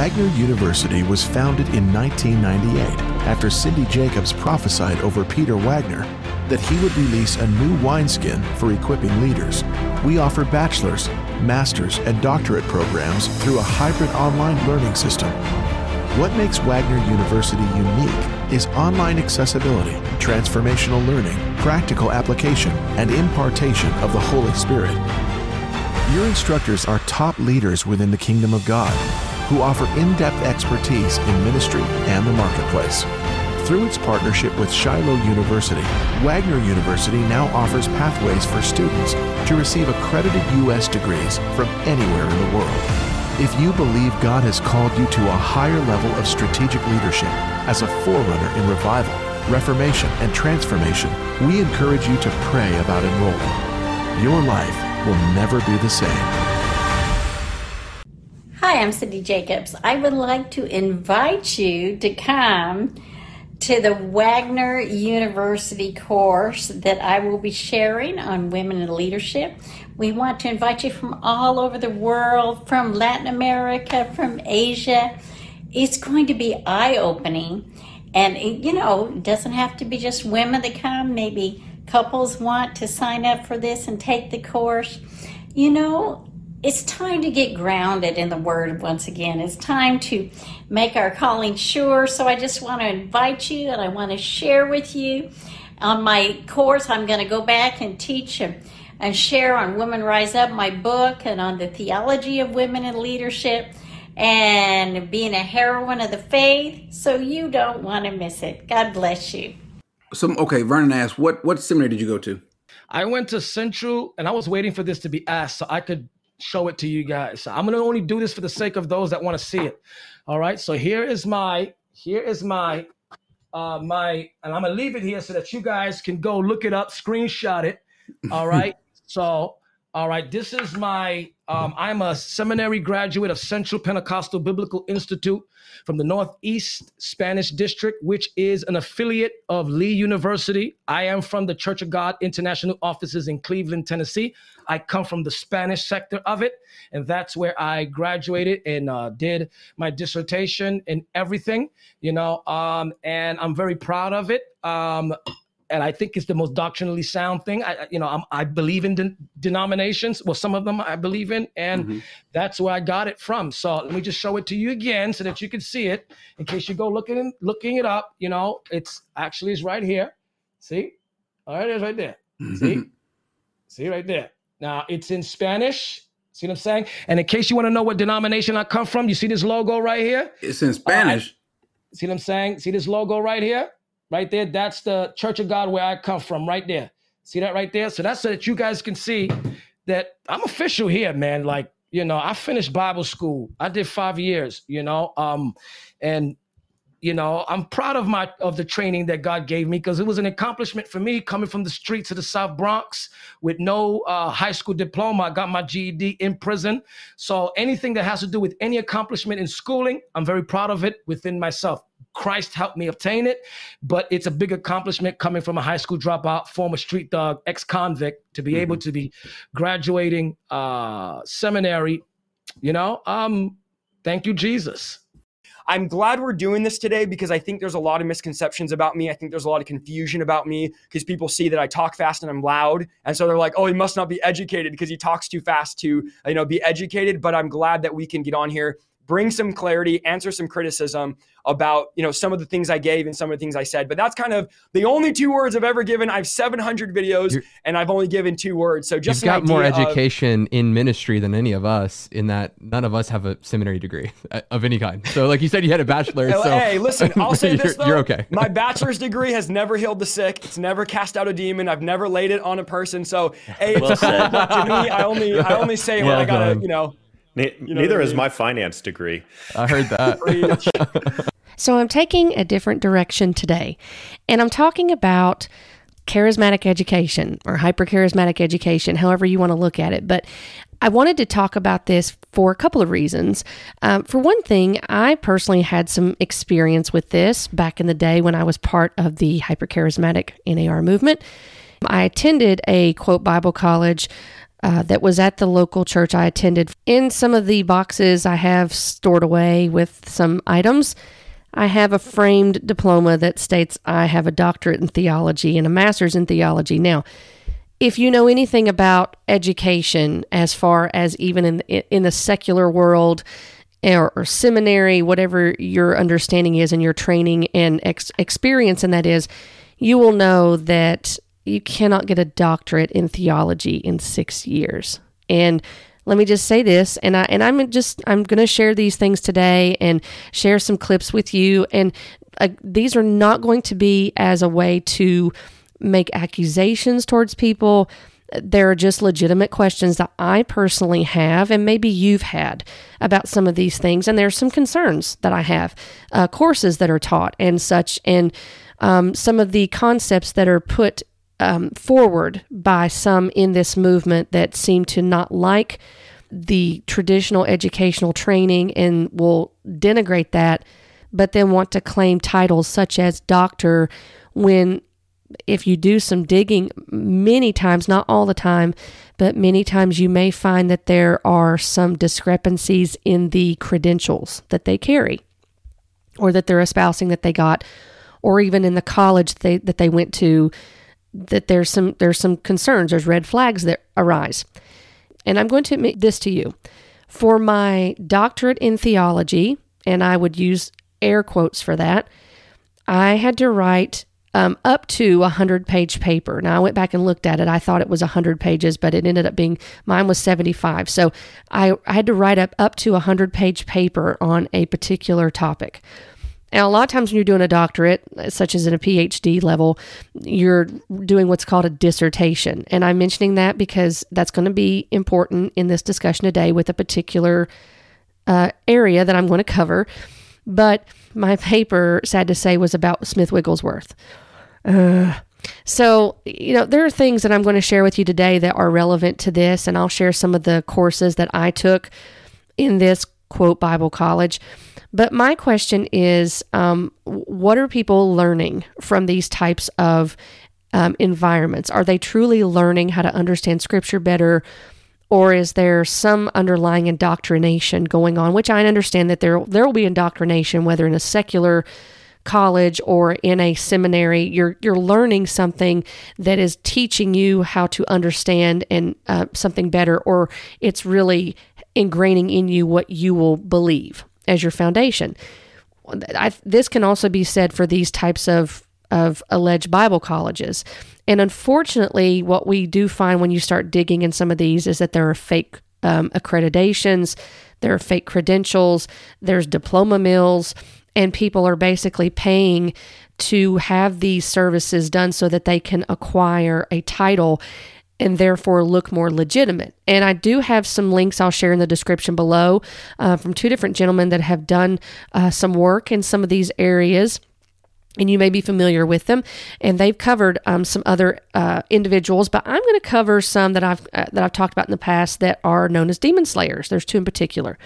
Wagner University was founded in 1998 after Cindy Jacobs prophesied over Peter Wagner that he would release a new wineskin for equipping leaders. We offer bachelor's, master's, and doctorate programs through a hybrid online learning system. What makes Wagner University unique is online accessibility, transformational learning, practical application, and impartation of the Holy Spirit. Your instructors are top leaders within the Kingdom of God who offer in-depth expertise in ministry and the marketplace. Through its partnership with Shiloh University, Wagner University now offers pathways for students to receive accredited U.S. degrees from anywhere in the world. If you believe God has called you to a higher level of strategic leadership as a forerunner in revival, reformation, and transformation, we encourage you to pray about enrolling. Your life will never be the same. Hi, I'm Cindy Jacobs. I would like to invite you to come to the Wagner University course that I will be sharing on women in leadership. We want to invite you from all over the world, from Latin America, from Asia. It's going to be eye-opening. And, you know, it doesn't have to be just women that come. Maybe couples want to sign up for this and take the course. You know, it's time to get grounded in the Word once again. It's time to make our calling sure. So I just want to invite you, and I want to share with you on my course. I'm going to go back and teach and share on Women Rise Up, my book, and on the theology of women in leadership and being a heroine of the faith. So you don't want to miss it. God bless you. So, okay, Vernon asked, what seminary did you go to? I went to Central, and I was waiting for this to be asked so I could show it to you guys. I'm going to only do this for the sake of those that want to see it. All right. So here is my, and I'm going to leave it here so that you guys can go look it up, screenshot it. All right. So, all right. This is my, I'm a seminary graduate of Central Pentecostal Biblical Institute from the Northeast Spanish District, which is an affiliate of Lee University. I am from the Church of God International offices in Cleveland, Tennessee. I come from the Spanish sector of it, and that's where I graduated and did my dissertation and everything, you know, and I'm very proud of it. And I think it's the most doctrinally sound thing. I believe in denominations. Well, some of them I believe in, and that's where I got it from. So let me just show it to you again so that you can see it in case you go looking it up. You know, it's actually is right here. See? All right, it's right there. See? See right there. Now it's in Spanish. See what I'm saying? And in case you want to know what denomination I come from, you see this logo right here? It's in Spanish. See what I'm saying? See this logo right here? Right there, that's the Church of God where I come from, right there. See that right there? So that's so that you guys can see that I'm official here, man. Like, you know, I finished Bible school. I did 5 years, you know, and, you know, I'm proud of the training that God gave me because it was an accomplishment for me coming from the streets of the South Bronx with no high school diploma. I got my GED in prison. So anything that has to do with any accomplishment in schooling, I'm very proud of it within myself. Christ helped me obtain it, but it's a big accomplishment coming from a high school dropout, former street dog, ex-convict, to be able to be graduating seminary, you know? Thank you, Jesus. I'm glad we're doing this today because I think there's a lot of misconceptions about me. I think there's a lot of confusion about me because people see that I talk fast and I'm loud. And so they're like, oh, he must not be educated because he talks too fast to, you know, be educated. But I'm glad that we can get on here, bring some clarity, answer some criticism about, you know, some of the things I gave and some of the things I said. But that's kind of the only two words I've ever given. I have 700 videos and I've only given two words. So just you've got more education in ministry than any of us in that none of us have a seminary degree of any kind. So like you said, you had a bachelor's. So hey, listen, I'll say this though. You're okay. My bachelor's degree has never healed the sick. It's never cast out a demon. I've never laid it on a person. So hey, well it's said. To me, I only say well when I gotta, you know. Neither is my finance degree. I heard that. So I'm taking a different direction today, and I'm talking about charismatic education or hyper-charismatic education, however you want to look at it. But I wanted to talk about this for a couple of reasons. For one thing, I personally had some experience with this back in the day when I was part of the hyper-charismatic NAR movement. I attended a, quote, Bible college that was at the local church I attended. In some of the boxes I have stored away with some items, I have a framed diploma that states I have a doctorate in theology and a master's in theology. Now, if you know anything about education, as far as even in the secular world or seminary, whatever your understanding is and your training and experience in that is, you will know that you cannot get a doctorate in theology in 6 years. And let me just say this, I'm going to share these things today and share some clips with you. And these are not going to be as a way to make accusations towards people. There are just legitimate questions that I personally have, and maybe you've had, about some of these things. And there's some concerns that I have, courses that are taught and such, and some of the concepts that are put forward by some in this movement that seem to not like the traditional educational training and will denigrate that, but then want to claim titles such as doctor when, if you do some digging, many times, not all the time, but many times you may find that there are some discrepancies in the credentials that they carry or that they're espousing that they got, or even in the college that they went to, that there's some concerns, there's red flags that arise. And I'm going to admit this to you. For my doctorate in theology, and I would use air quotes for that, I had to write up to 100-page paper. Now, I went back and looked at it. I thought it was 100 pages, but it ended up being, mine was 75. So I had to write up to 100-page paper on a particular topic. Now, a lot of times when you're doing a doctorate, such as in a PhD level, you're doing what's called a dissertation. And I'm mentioning that because that's going to be important in this discussion today with a particular area that I'm going to cover. But my paper, sad to say, was about Smith Wigglesworth. So, there are things that I'm going to share with you today that are relevant to this, and I'll share some of the courses that I took in this, quote, Bible college. But my question is, what are people learning from these types of environments? Are they truly learning how to understand Scripture better, or is there some underlying indoctrination going on? Which I understand that there will be indoctrination, whether in a secular college or in a seminary. You're learning something that is teaching you how to understand and something better, or it's really ingraining in you what you will believe as your foundation. This can also be said for these types of alleged Bible colleges. And unfortunately, what we do find when you start digging in some of these is that there are fake accreditations, there are fake credentials, there's diploma mills, and people are basically paying to have these services done so that they can acquire a title and therefore look more legitimate. And I do have some links I'll share in the description below from two different gentlemen that have done some work in some of these areas, and you may be familiar with them. And they've covered some other individuals, but I'm going to cover some that I've talked about in the past that are known as demon slayers. There's two in particular.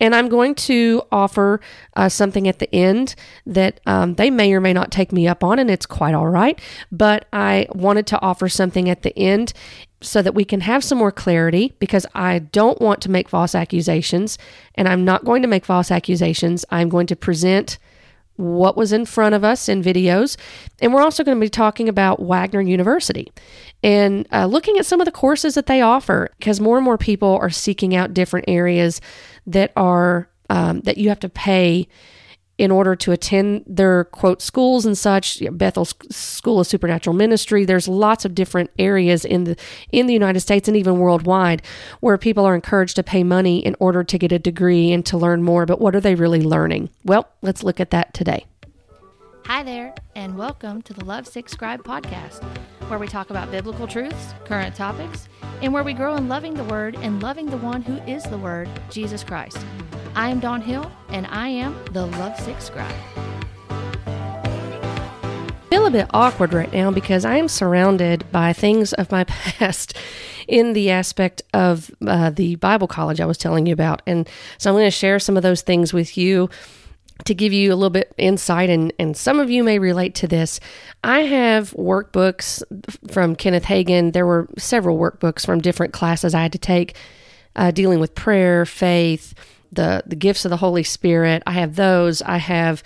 And I'm going to offer something at the end that they may or may not take me up on, and it's quite all right. But I wanted to offer something at the end so that we can have some more clarity, because I don't want to make false accusations, and I'm not going to make false accusations. I'm going to present what was in front of us in videos. And we're also going to be talking about Wagner University and looking at some of the courses that they offer, because more and more people are seeking out different areas that are that you have to pay in order to attend their, quote, schools and such. Bethel School of Supernatural Ministry. There's lots of different areas in the United States and even worldwide where people are encouraged to pay money in order to get a degree and to learn more. But what are they really learning? Well, let's look at that today. Hi there, and welcome to the Lovesick Scribe Podcast, where we talk about biblical truths, current topics, and where we grow in loving the Word and loving the one who is the Word, Jesus Christ. I am Dawn Hill, and I am the Lovesick Scribe. I feel a bit awkward right now because I am surrounded by things of my past in the aspect of the Bible college I was telling you about. And so I'm going to share some of those things with you to give you a little bit insight, and some of you may relate to this, I have workbooks from Kenneth Hagin. There were several workbooks from different classes I had to take, dealing with prayer, faith, the gifts of the Holy Spirit. I have those. I have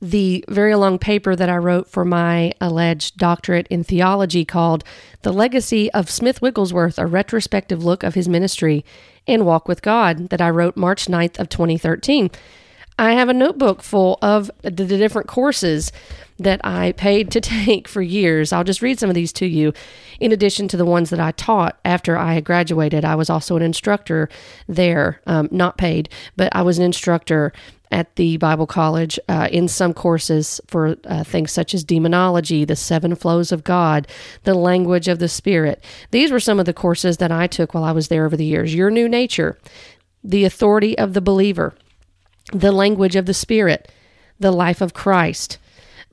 the very long paper that I wrote for my alleged doctorate in theology called The Legacy of Smith Wigglesworth, A Retrospective Look of His Ministry and Walk with God, that I wrote March 9th of 2013. I have a notebook full of the different courses that I paid to take for years. I'll just read some of these to you. In addition to the ones that I taught after I had graduated, I was also an instructor there, not paid, but I was an instructor at the Bible College in some courses for things such as demonology, the seven flows of God, the language of the Spirit. These were some of the courses that I took while I was there over the years. Your new nature, the authority of the believer, the language of the Spirit, the life of Christ,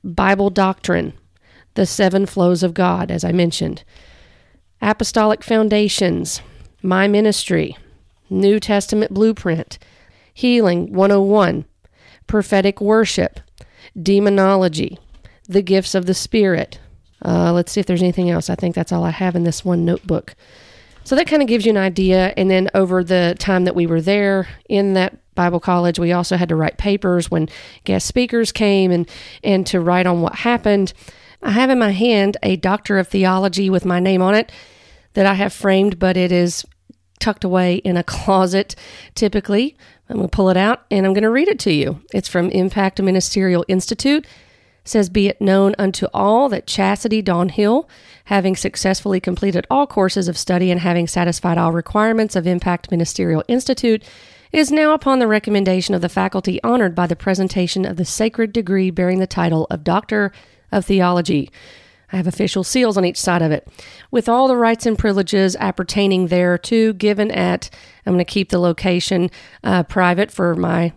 Bible doctrine, the seven flows of God, as I mentioned, apostolic foundations, my ministry, New Testament blueprint, healing 101, prophetic worship, demonology, the gifts of the Spirit. Let's see if there's anything else. I think that's all I have in this one notebook. So that kind of gives you an idea. And then over the time that we were there in that Bible college, we also had to write papers when guest speakers came and to write on what happened. I have in my hand a Doctor of Theology with my name on it that I have framed, but it is tucked away in a closet typically. I'm going to pull it out and I'm going to read it to you. It's from Impact Ministerial Institute. It says, "Be it known unto all that Chastity Dawn Hill, having successfully completed all courses of study and having satisfied all requirements of Impact Ministerial Institute, is now, upon the recommendation of the faculty, honored by the presentation of the sacred degree bearing the title of Doctor of Theology." I have official seals on each side of it, with all the rights and privileges appertaining thereto, given at, I'm going to keep the location private for my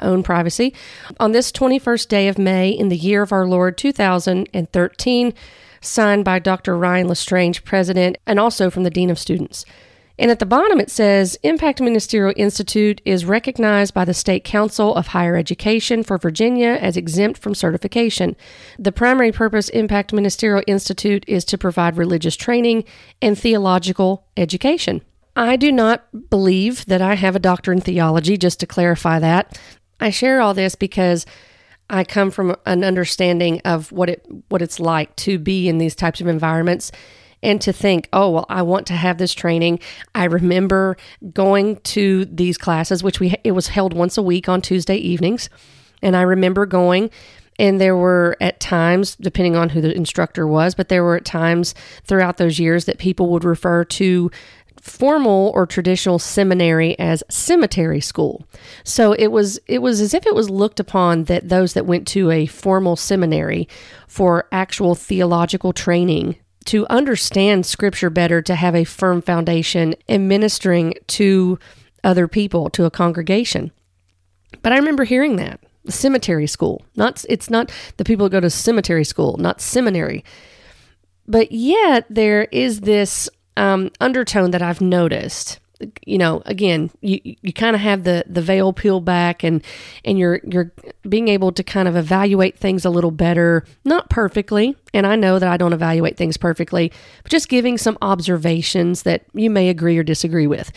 own privacy, on this 21st day of May in the year of our Lord 2013, signed by Dr. Ryan Lestrange, President, and also from the Dean of Students. And at the bottom it says, Impact Ministerial Institute is recognized by the State Council of Higher Education for Virginia as exempt from certification. The primary purpose Impact Ministerial Institute is to provide religious training and theological education. I do not believe that I have a doctorate in theology, just to clarify that. I share all this because I come from an understanding of what it's like to be in these types of environments. And to think, oh, well, I want to have this training. I remember going to these classes, which it was held once a week on Tuesday evenings. And I remember going, and there were at times, depending on who the instructor was, but there were at times throughout those years that people would refer to formal or traditional seminary as cemetery school. So it was as if it was looked upon that those that went to a formal seminary for actual theological training to understand Scripture better, to have a firm foundation in ministering to other people, to a congregation. But I remember hearing that, cemetery school. It's not the people who go to cemetery school, not seminary. But yet there is this undertone that I've noticed. You know, again, you kind of have the veil peeled back and you're being able to kind of evaluate things a little better, not perfectly. And I know that I don't evaluate things perfectly, but just giving some observations that you may agree or disagree with.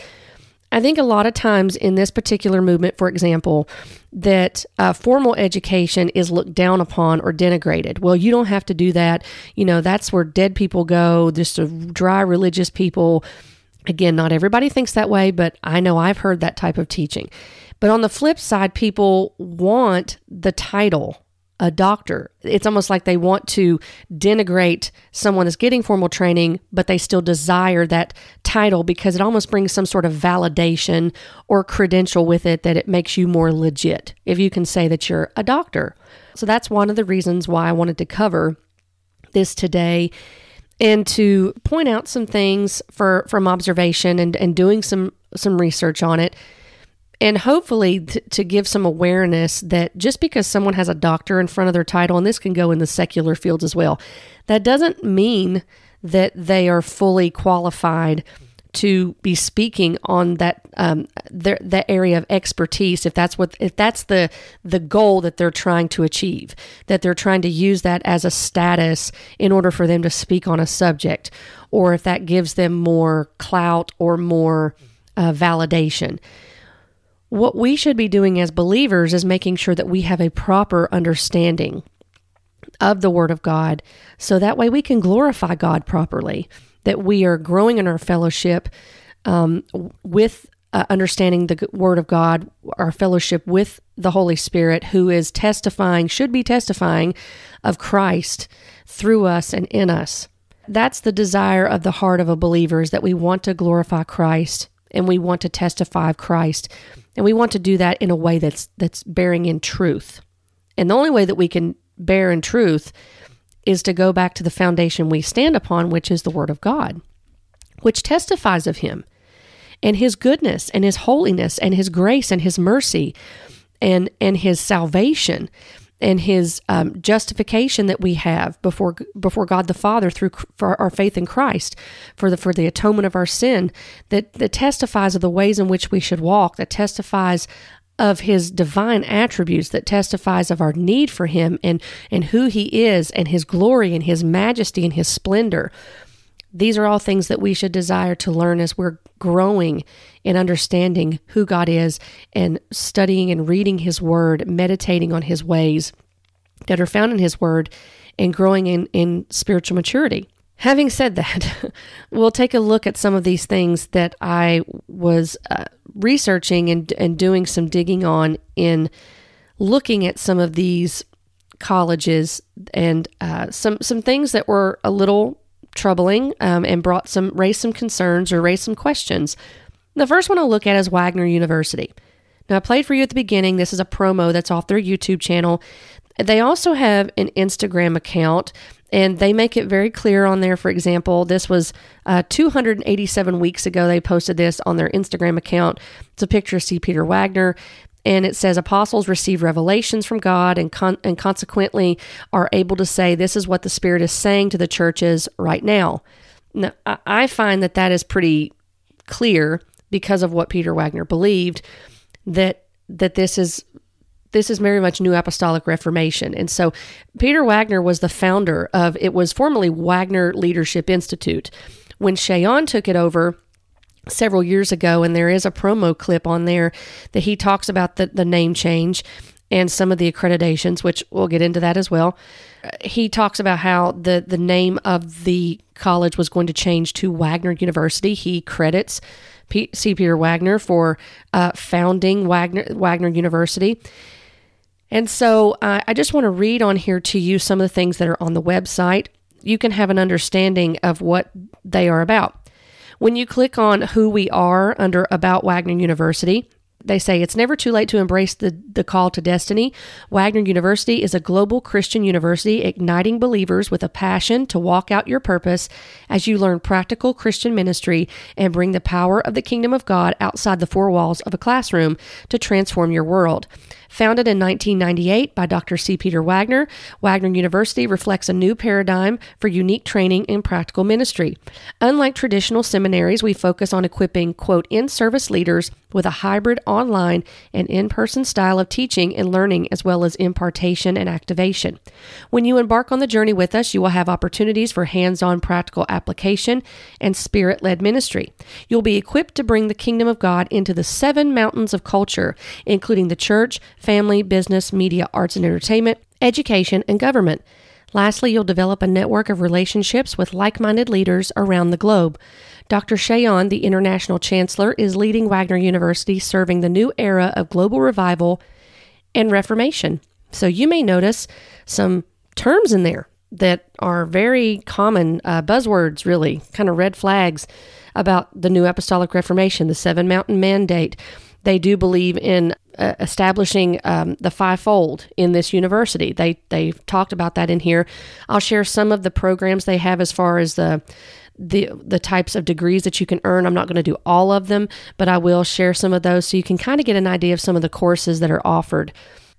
I think a lot of times in this particular movement, for example, that formal education is looked down upon or denigrated. Well, you don't have to do that. You know, that's where dead people go, just dry religious people. Again, not everybody thinks that way, but I know I've heard that type of teaching. But on the flip side, people want the title, a doctor. It's almost like they want to denigrate someone that's getting formal training, but they still desire that title because it almost brings some sort of validation or credential with it, that it makes you more legit if you can say that you're a doctor. So that's one of the reasons why I wanted to cover this today, and to point out some things from observation and doing some research on it, and hopefully to give some awareness that just because someone has a doctor in front of their title, and this can go in the secular fields as well, that doesn't mean that they are fully qualified to be speaking on that that area of expertise, if that's the goal that they're trying to achieve, that they're trying to use that as a status in order for them to speak on a subject, or if that gives them more clout or more validation. What we should be doing as believers is making sure that we have a proper understanding of the Word of God, so that way we can glorify God properly, that we are growing in our fellowship with understanding the Word of God, our fellowship with the Holy Spirit, who is testifying, should be testifying of Christ through us and in us. That's the desire of the heart of a believer, is that we want to glorify Christ and we want to testify of Christ, and we want to do that in a way that's bearing in truth. And the only way that we can bear in truth is to go back to the foundation we stand upon, which is the Word of God, which testifies of Him and His goodness and His holiness and His grace and His mercy and His salvation and His justification that we have before God the Father through for our faith in Christ, for the atonement of our sin, that testifies of the ways in which we should walk, that testifies of His divine attributes, that testifies of our need for Him and who He is and His glory and His majesty and His splendor. These are all things that we should desire to learn as we're growing in understanding who God is and studying and reading His Word, meditating on His ways that are found in His Word, and growing in spiritual maturity. Having said that, we'll take a look at some of these things that I was researching and doing some digging on in looking at some of these colleges, and some things that were a little troubling and raised some concerns or raised some questions. The first one I'll look at is Wagner University. Now, I played for you at the beginning. This is a promo that's off their YouTube channel. They also have an Instagram account, and they make it very clear on there. For example, this was 287 weeks ago they posted this on their Instagram account. It's a picture of C. Peter Wagner, and it says, "Apostles receive revelations from God and consequently are able to say, this is what the Spirit is saying to the churches right now." Now, I find that is pretty clear because of what Peter Wagner believed, that this is very much New Apostolic Reformation. And so Peter Wagner was the founder of, it was formerly Wagner Leadership Institute. When Cheyenne took it over several years ago, and there is a promo clip on there that he talks about the name change and some of the accreditations, which we'll get into that as well. He talks about how the name of the college was going to change to Wagner University. He credits C. Peter Wagner for founding Wagner University. And so I just want to read on here to you some of the things that are on the website. You can have an understanding of what they are about. When you click on Who We Are under About Wagner University, they say, "It's never too late to embrace the call to destiny. Wagner University is a global Christian university igniting believers with a passion to walk out your purpose as you learn practical Christian ministry and bring the power of the kingdom of God outside the four walls of a classroom to transform your world. Founded in 1998 by Dr. C. Peter Wagner, Wagner University reflects a new paradigm for unique training and practical ministry. Unlike traditional seminaries, we focus on equipping, quote, in-service leaders with a hybrid online and in-person style of teaching and learning, as well as impartation and activation. When you embark on the journey with us, you will have opportunities for hands-on practical application and spirit-led ministry. You'll be equipped to bring the kingdom of God into the seven mountains of culture, including the church, family, business, media, arts and entertainment, education, and government. Lastly, you'll develop a network of relationships with like-minded leaders around the globe. Dr. Cheyenne, the international chancellor, is leading Wagner University, serving the new era of global revival and reformation." So you may notice some terms in there that are very common buzzwords, really, kind of red flags about the New Apostolic Reformation, the Seven Mountain Mandate. They do believe in establishing the fivefold in this university. They've talked about that in here. I'll share some of the programs they have as far as the types of degrees that you can earn. I'm not going to do all of them, but I will share some of those so you can kind of get an idea of some of the courses that are offered.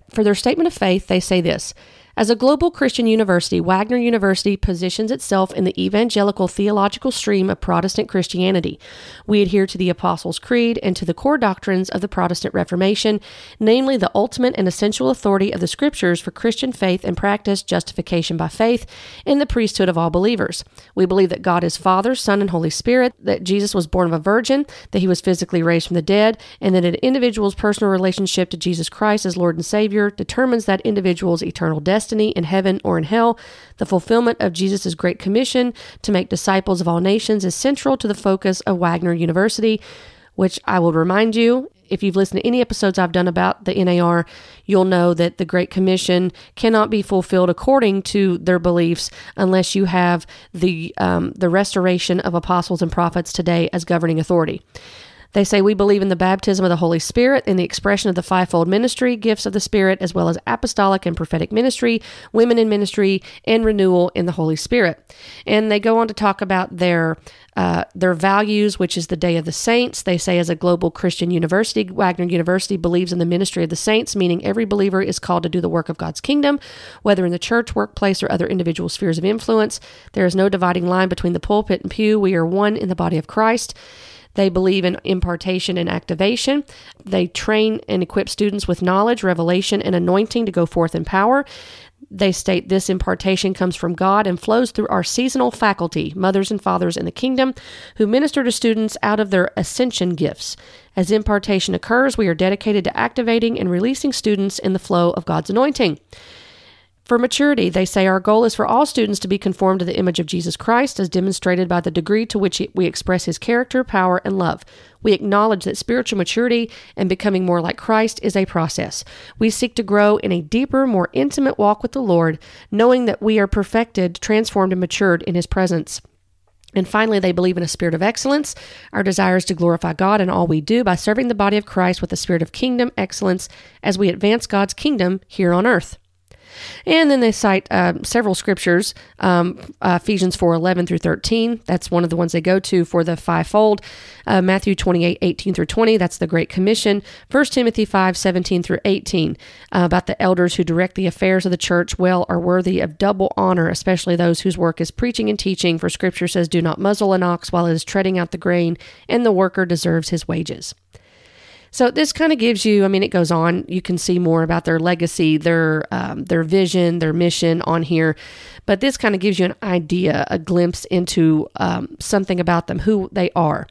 For their statement of faith, they say this, As a global Christian university, Wagner University positions itself in the evangelical theological stream of Protestant Christianity. We adhere to the Apostles' Creed and to the core doctrines of the Protestant Reformation, namely the ultimate and essential authority of the Scriptures for Christian faith and practice, justification by faith, and the priesthood of all believers. We believe that God is Father, Son, and Holy Spirit, that Jesus was born of a virgin, that he was physically raised from the dead, and that an individual's personal relationship to Jesus Christ as Lord and Savior determines that individual's eternal destiny in heaven or in hell. The fulfillment of Jesus' Great Commission to make disciples of all nations is central to the focus of Wagner University, which I will remind you, if you've listened to any episodes I've done about the NAR, you'll know that the Great Commission cannot be fulfilled according to their beliefs unless you have the restoration of apostles and prophets today as governing authority. They say, we believe in the baptism of the Holy Spirit and the expression of the fivefold ministry, gifts of the Spirit, as well as apostolic and prophetic ministry, women in ministry, and renewal in the Holy Spirit. And they go on to talk about their values, which is the Day of the Saints. They say, as a global Christian university, Wagner University believes in the ministry of the saints, meaning every believer is called to do the work of God's kingdom, whether in the church, workplace, or other individual spheres of influence. There is no dividing line between the pulpit and pew. We are one in the body of Christ. They believe in impartation and activation. They train and equip students with knowledge, revelation, and anointing to go forth in power. They state this impartation comes from God and flows through our seasonal faculty, mothers and fathers in the kingdom, who minister to students out of their ascension gifts. As impartation occurs, we are dedicated to activating and releasing students in the flow of God's anointing. For maturity, they say our goal is for all students to be conformed to the image of Jesus Christ as demonstrated by the degree to which we express his character, power, and love. We acknowledge that spiritual maturity and becoming more like Christ is a process. We seek to grow in a deeper, more intimate walk with the Lord, knowing that we are perfected, transformed, and matured in his presence. And finally, they believe in a spirit of excellence. Our desire is to glorify God in all we do by serving the body of Christ with a spirit of kingdom excellence as we advance God's kingdom here on earth. And then they cite several scriptures, Ephesians 4:11 through 13. That's one of the ones they go to for the fivefold. Matthew 28:18 through 20. That's the Great Commission. 1 Timothy 5:17 through 18 about the elders who direct the affairs of the church well are worthy of double honor, especially those whose work is preaching and teaching. For Scripture says, "Do not muzzle an ox while it is treading out the grain, and the worker deserves his wages." So this kind of gives you, I mean, it goes on. You can see more about their legacy, their vision, their mission on here. But this kind of gives you an idea, a glimpse into something about them, who they are.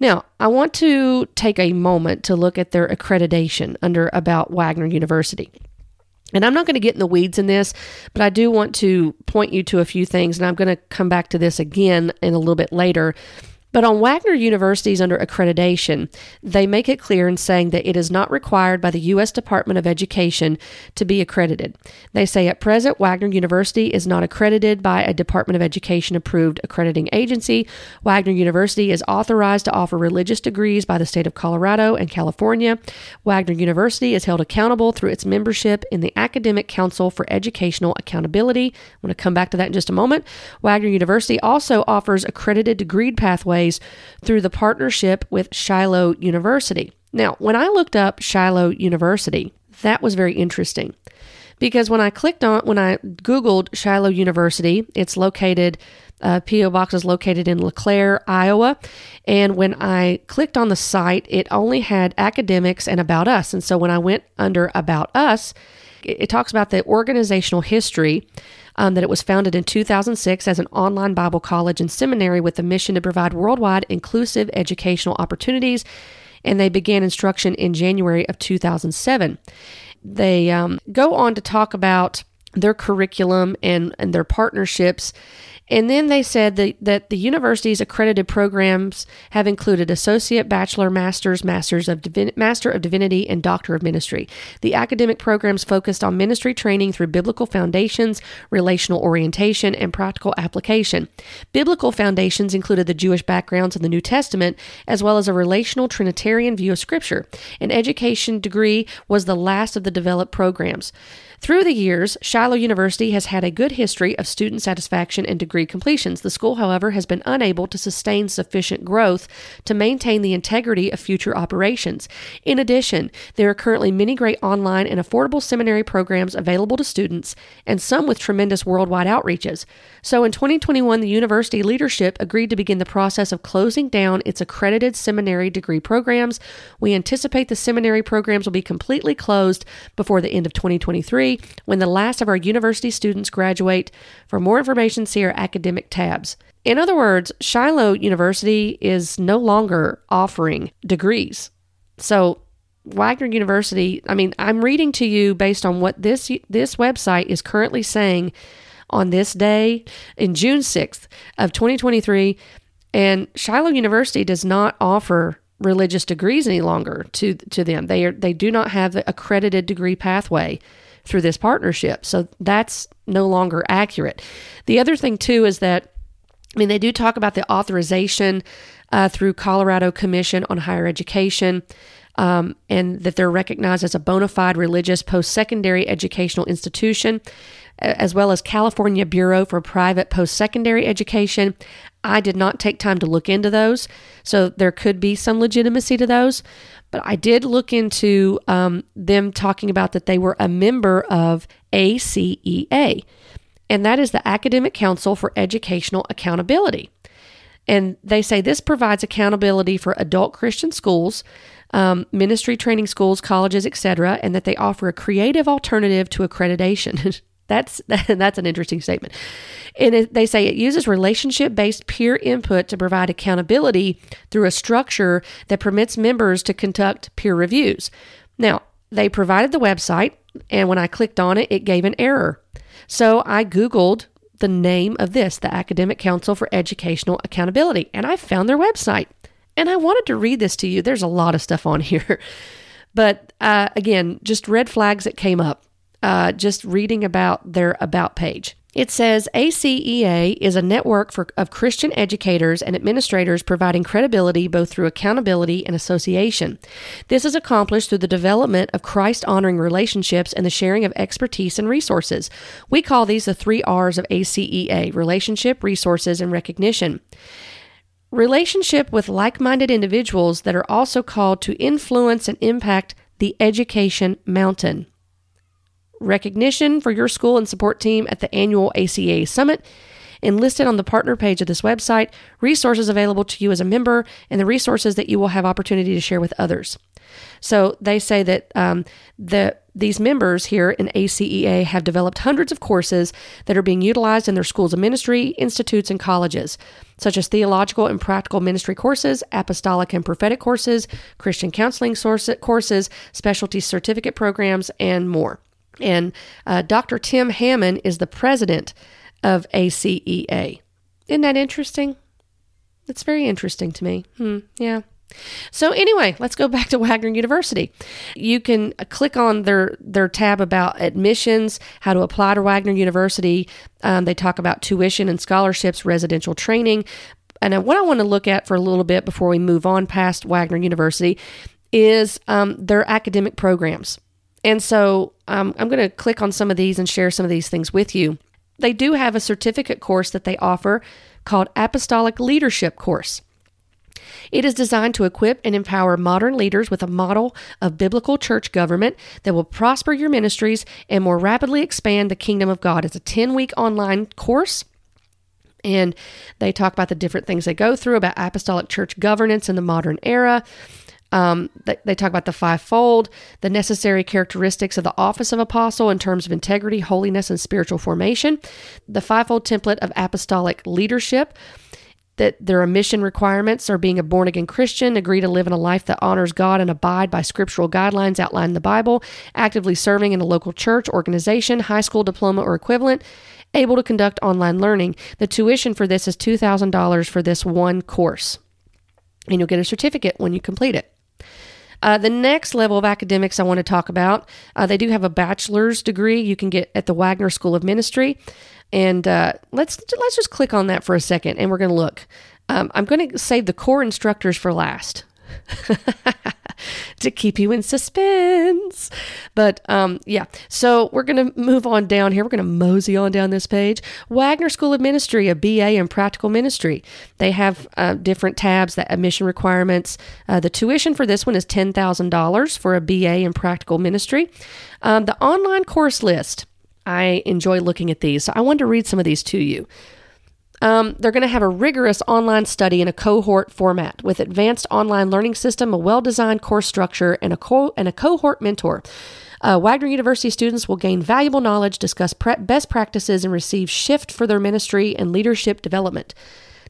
Now, I want to take a moment to look at their accreditation about Wagner University. And I'm not going to get in the weeds in this, but I do want to point you to a few things, and I'm going to come back to this again in a little bit later. But on Wagner University's under accreditation, they make it clear in saying that it is not required by the U.S. Department of Education to be accredited. They say at present, Wagner University is not accredited by a Department of Education approved accrediting agency. Wagner University is authorized to offer religious degrees by the state of Colorado and California. Wagner University is held accountable through its membership in the Academic Council for Educational Accountability. I'm going to come back to that in just a moment. Wagner University also offers accredited degree pathways through the partnership with Shiloh University. Now, when I looked up Shiloh University, that was very interesting because when I Googled Shiloh University, it's located, P.O. Box is located in LeClaire, Iowa. And when I clicked on the site, it only had academics and about us. And so when I went under about us, it talks about the organizational history, that it was founded in 2006 as an online Bible college and seminary with the mission to provide worldwide inclusive educational opportunities, and they began instruction in January of 2007. They go on to talk about their curriculum and their partnerships. And then they said that the university's accredited programs have included associate, bachelor, master of divinity, and doctor of ministry. The academic programs focused on ministry training through biblical foundations, relational orientation, and practical application. Biblical foundations included the Jewish backgrounds in the New Testament, as well as a relational Trinitarian view of Scripture. An education degree was the last of the developed programs. Through the years, Shiloh Shiloh University has had a good history of student satisfaction and degree completions. The school, however, has been unable to sustain sufficient growth to maintain the integrity of future operations. In addition, there are currently many great online and affordable seminary programs available to students, and some with tremendous worldwide outreaches. So in 2021, the university leadership agreed to begin the process of closing down its accredited seminary degree programs. We anticipate the seminary programs will be completely closed before the end of 2023, when the last of our university students graduate. For more information, see our academic tabs. In other words, Shiloh University is no longer offering degrees. So Wagner University, I'm reading to you based on what this website is currently saying on this day in June 6th of 2023, and Shiloh University does not offer religious degrees any longer to them. They do not have the accredited degree pathway through this partnership. So that's no longer accurate. The other thing too is that, they do talk about the authorization through Colorado Commission on Higher Education, and that they're recognized as a bona fide religious post-secondary educational institution, as well as California Bureau for Private Post-Secondary Education. I did not take time to look into those, so there could be some legitimacy to those. But I did look into them talking about that they were a member of ACEA, and that is the Academic Council for Educational Accountability. And they say this provides accountability for adult Christian schools, ministry training schools, colleges, etc., and that they offer a creative alternative to accreditation. That's an interesting statement. And they say it uses relationship-based peer input to provide accountability through a structure that permits members to conduct peer reviews. Now, they provided the website, and when I clicked on it, it gave an error. So I Googled the name of this, the Academic Council for Educational Accountability, and I found their website. And I wanted to read this to you. There's a lot of stuff on here. But again, just red flags that came up. Just reading about their About page. It says, ACEA is a network of Christian educators and administrators providing credibility both through accountability and association. This is accomplished through the development of Christ-honoring relationships and the sharing of expertise and resources. We call these the 3 R's of ACEA, relationship, resources, and recognition. Relationship with like-minded individuals that are also called to influence and impact the education mountain. Recognition for your school and support team at the annual ACEA Summit, and listed on the partner page of this website, resources available to you as a member, and the resources that you will have opportunity to share with others. So they say that these members here in ACEA have developed hundreds of courses that are being utilized in their schools of ministry, institutes, and colleges, such as theological and practical ministry courses, apostolic and prophetic courses, Christian counseling courses, specialty certificate programs, and more. And Dr. Tim Hammond is the president of ACEA. Isn't that interesting? It's very interesting to me. Yeah. So anyway, let's go back to Wagner University. You can click on their tab about admissions, how to apply to Wagner University. They talk about tuition and scholarships, residential training. And what I want to look at for a little bit before we move on past Wagner University is their academic programs. And so I'm going to click on some of these and share some of these things with you. They do have a certificate course that they offer called Apostolic Leadership Course. It is designed to equip and empower modern leaders with a model of biblical church government that will prosper your ministries and more rapidly expand the kingdom of God. It's a 10-week online course. And they talk about the different things they go through about apostolic church governance in the modern era. They talk about the fivefold, the necessary characteristics of the office of apostle in terms of integrity, holiness, and spiritual formation, the fivefold template of apostolic leadership, that there are mission requirements are being a born-again Christian, agree to live in a life that honors God and abide by scriptural guidelines outlined in the Bible, actively serving in a local church, organization, high school diploma or equivalent, able to conduct online learning. The tuition for this is $2,000 for this one course, and you'll get a certificate when you complete it. The next level of academics I want to talk about, they do have a bachelor's degree you can get at the Wagner School of Ministry. And let's just click on that for a second, and we're going to look. I'm going to save the core instructors for last. to keep you in suspense. But so we're going to move on down here. We're going to mosey on down this page. Wagner School of Ministry, a BA in Practical Ministry. They have different tabs, the admission requirements. The tuition for this one is $10,000 for a BA in Practical Ministry. The online course list, I enjoy looking at these, so I wanted to read some of these to you. They're going to have a rigorous online study in a cohort format with advanced online learning system, a well-designed course structure, and a cohort mentor. Wagner University students will gain valuable knowledge, discuss best practices, and receive shift for their ministry and leadership development.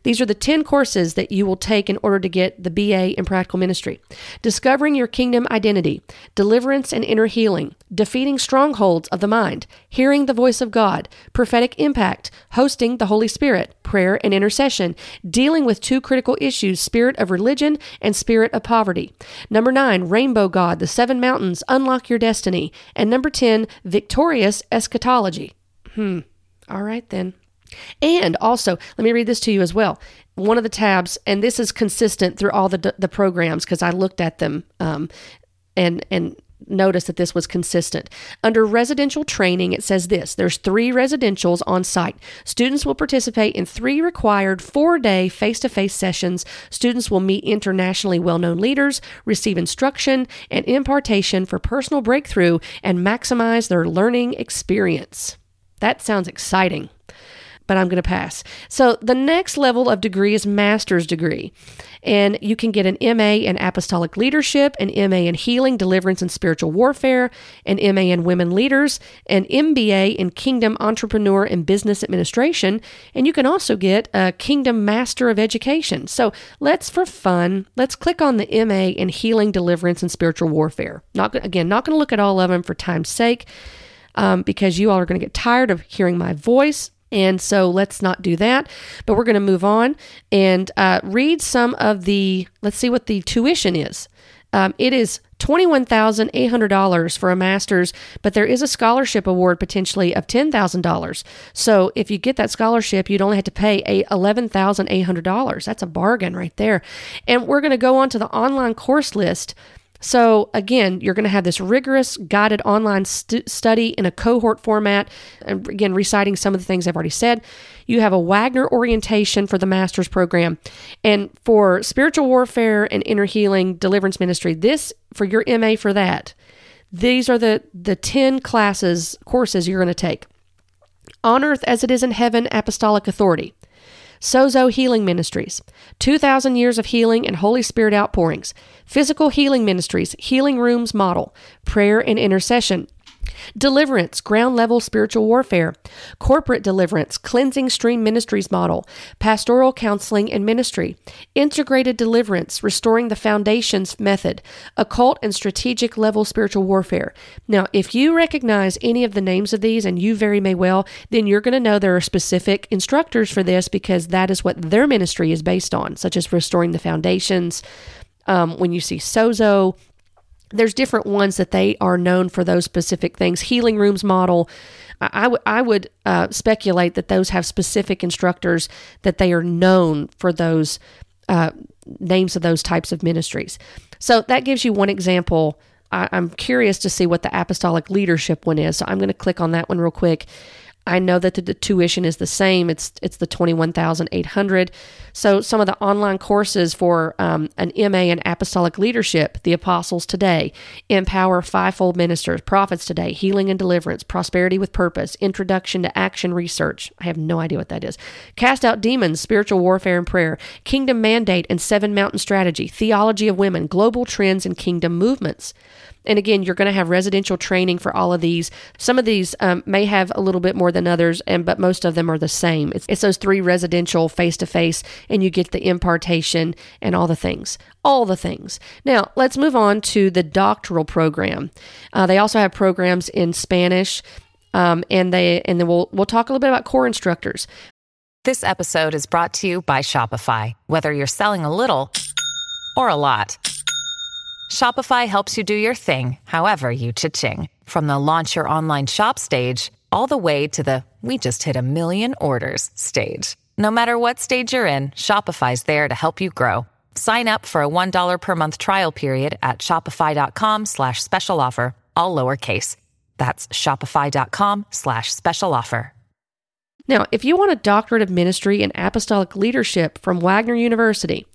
These are the 10 courses that you will take in order to get the BA in Practical Ministry. Discovering your kingdom identity, deliverance and inner healing, defeating strongholds of the mind, hearing the voice of God, prophetic impact, hosting the Holy Spirit, prayer and intercession, dealing with two critical issues, spirit of religion and spirit of poverty. Number 9, Rainbow God, the Seven Mountains, unlock your destiny. And number 10, victorious eschatology. All right then. And also, let me read this to you as well. One of the tabs, and this is consistent through all the programs because I looked at them and noticed that this was consistent. Under residential training, it says this. There's 3 residentials on site. Students will participate in 3 required 4-day face-to-face sessions. Students will meet internationally well-known leaders, receive instruction and impartation for personal breakthrough, and maximize their learning experience. That sounds exciting, but I'm going to pass. So the next level of degree is master's degree. And you can get an MA in Apostolic Leadership, an MA in Healing, Deliverance, and Spiritual Warfare, an MA in Women Leaders, an MBA in Kingdom Entrepreneur and Business Administration, and you can also get a Kingdom Master of Education. So let's click on the MA in Healing, Deliverance, and Spiritual Warfare. Not going to look at all of them for time's sake, because you all are going to get tired of hearing my voice. And so let's not do that, but we're going to move on and read some of let's see what the tuition is. It is $21,800 for a master's, but there is a scholarship award potentially of $10,000. So if you get that scholarship, you'd only have to pay $11,800. That's a bargain right there. And we're going to go on to the online course list. So again, you're going to have this rigorous guided online study in a cohort format. And again, reciting some of the things I've already said. You have a Wagner orientation for the master's program. And for spiritual warfare and inner healing, deliverance ministry, for your MA for that, these are the 10 courses you're going to take. On Earth as it is in Heaven, Apostolic Authority. Sozo Healing Ministries, 2,000 Years of Healing and Holy Spirit Outpourings, Physical Healing Ministries, Healing Rooms Model, Prayer and Intercession, Deliverance, Ground Level Spiritual Warfare, Corporate Deliverance, Cleansing Stream Ministries Model, Pastoral Counseling and Ministry, Integrated Deliverance, Restoring the Foundations Method, Occult and Strategic Level Spiritual Warfare. Now, if you recognize any of the names of these, and you very may well, then you're going to know there are specific instructors for this because that is what their ministry is based on, such as Restoring the Foundations. When you see Sozo, there's different ones that they are known for those specific things. Healing Rooms Model, I would speculate that those have specific instructors that they are known for those names of those types of ministries. So that gives you one example. I'm curious to see what the Apostolic Leadership one is. So I'm going to click on that one real quick. I know that the tuition is the same. It's the $21,800. So some of the online courses for an MA in Apostolic Leadership, The Apostles Today, Empower Fivefold Ministers, Prophets Today, Healing and Deliverance, Prosperity with Purpose, Introduction to Action Research. I have no idea what that is. Cast Out Demons, Spiritual Warfare and Prayer, Kingdom Mandate and Seven Mountain Strategy, Theology of Women, Global Trends and Kingdom Movements. And again, you're going to have residential training for all of these. Some of these may have a little bit more than others, but most of them are the same. It's those 3 residential face-to-face, and you get the impartation and all the things. All the things. Now, let's move on to the doctoral program. They also have programs in Spanish, and then we'll talk a little bit about core instructors. This episode is brought to you by Shopify. Whether you're selling a little or a lot, Shopify helps you do your thing, however you cha-ching. From the launch your online shop stage, all the way to the we just hit 1 million orders stage. No matter what stage you're in, Shopify's there to help you grow. Sign up for a $1 per month trial period at shopify.com/special offer, all lowercase. That's shopify.com/special offer. Now, if you want a doctorate of ministry and apostolic leadership from Wagner University,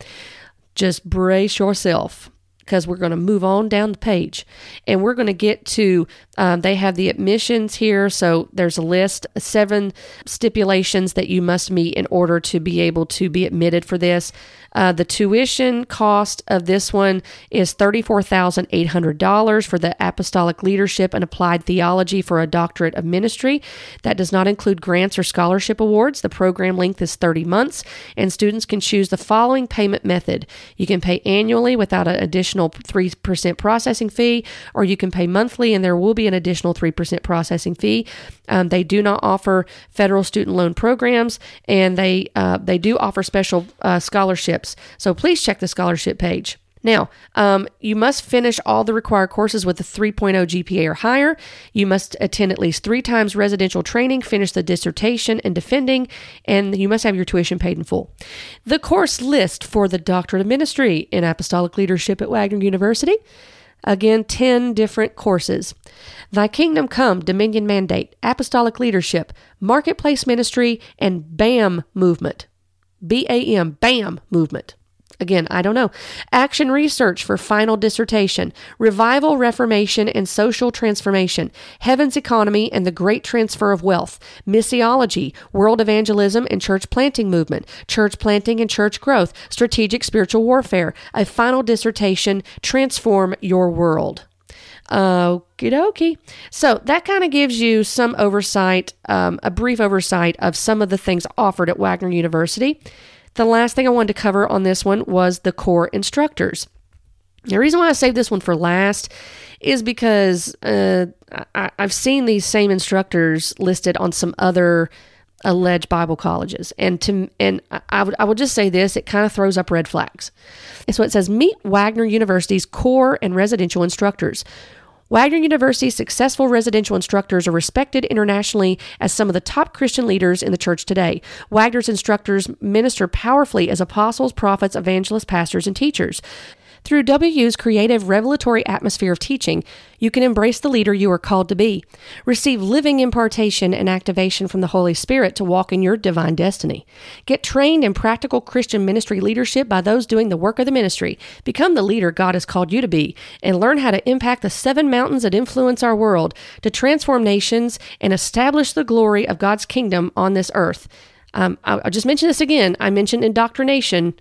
just brace yourself, because we're going to move on down the page and we're going to get to, they have the admissions here. So there's a list, 7 stipulations that you must meet in order to be able to be admitted for this. The tuition cost of this one is $34,800 for the Apostolic Leadership and Applied Theology for a Doctorate of Ministry. That does not include grants or scholarship awards. The program length is 30 months, and students can choose the following payment method. You can pay annually without an additional 3% processing fee, or you can pay monthly, and there will be an additional 3% processing fee. They do not offer federal student loan programs, and they do offer special scholarships. So please check the scholarship page. Now, you must finish all the required courses with a 3.0 GPA or higher. You must attend at least 3 times residential training, finish the dissertation and defending, and you must have your tuition paid in full. The course list for the Doctorate of Ministry in Apostolic Leadership at Wagner University. Again, 10 different courses. Thy Kingdom Come, Dominion Mandate, Apostolic Leadership, Marketplace Ministry, and BAM Movement. BAM, BAM movement. Again, I don't know. Action Research for Final Dissertation, Revival, Reformation, and Social Transformation, Heaven's Economy and the Great Transfer of Wealth, Missiology, World Evangelism and Church Planting Movement, Church Planting and Church Growth, Strategic Spiritual Warfare, a Final Dissertation, Transform Your World. Okie dokie. So that kind of gives you some oversight, a brief oversight of some of the things offered at Wagner University. The last thing I wanted to cover on this one was the core instructors. The reason why I saved this one for last is because I've seen these same instructors listed on some other alleged Bible colleges. And I would just say this, it kind of throws up red flags. And so it says, meet Wagner University's core and residential instructors. Wagner University's successful residential instructors are respected internationally as some of the top Christian leaders in the church today. Wagner's instructors minister powerfully as apostles, prophets, evangelists, pastors, and teachers. Through WU's creative, revelatory atmosphere of teaching, you can embrace the leader you are called to be. Receive living impartation and activation from the Holy Spirit to walk in your divine destiny. Get trained in practical Christian ministry leadership by those doing the work of the ministry. Become the leader God has called you to be, and learn how to impact the 7 mountains that influence our world, to transform nations and establish the glory of God's kingdom on this earth. I'll just mention this again. I mentioned indoctrination.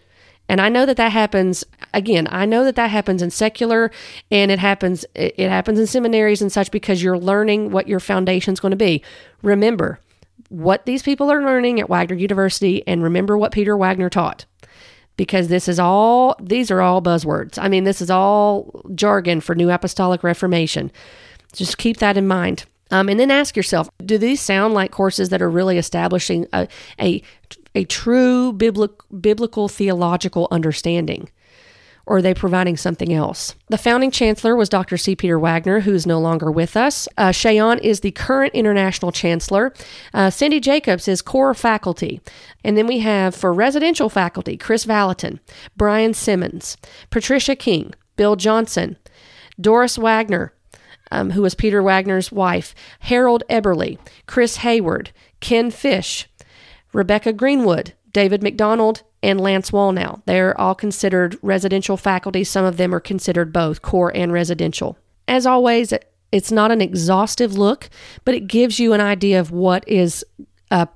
And I know that happens, again, I know that happens in secular, and it happens in seminaries and such, because you're learning what your foundation's going to be. Remember what these people are learning at Wagner University, and remember what Peter Wagner taught, because these are all buzzwords. I mean, this is all jargon for New Apostolic Reformation. Just keep that in mind. And then ask yourself, do these sound like courses that are really establishing a true biblical theological understanding, or are they providing something else? The founding chancellor was Dr. C. Peter Wagner, who is no longer with us. Cheyenne is the current international chancellor. Cindy Jacobs is core faculty. And then we have, for residential faculty, Chris Vallotton, Brian Simmons, Patricia King, Bill Johnson, Doris Wagner, who was Peter Wagner's wife, Harold Eberle, Chris Hayward, Ken Fish, Rebecca Greenwood, David McDonald, and Lance Wallnau. They're all considered residential faculty. Some of them are considered both core and residential. As always, it's not an exhaustive look, but it gives you an idea of what is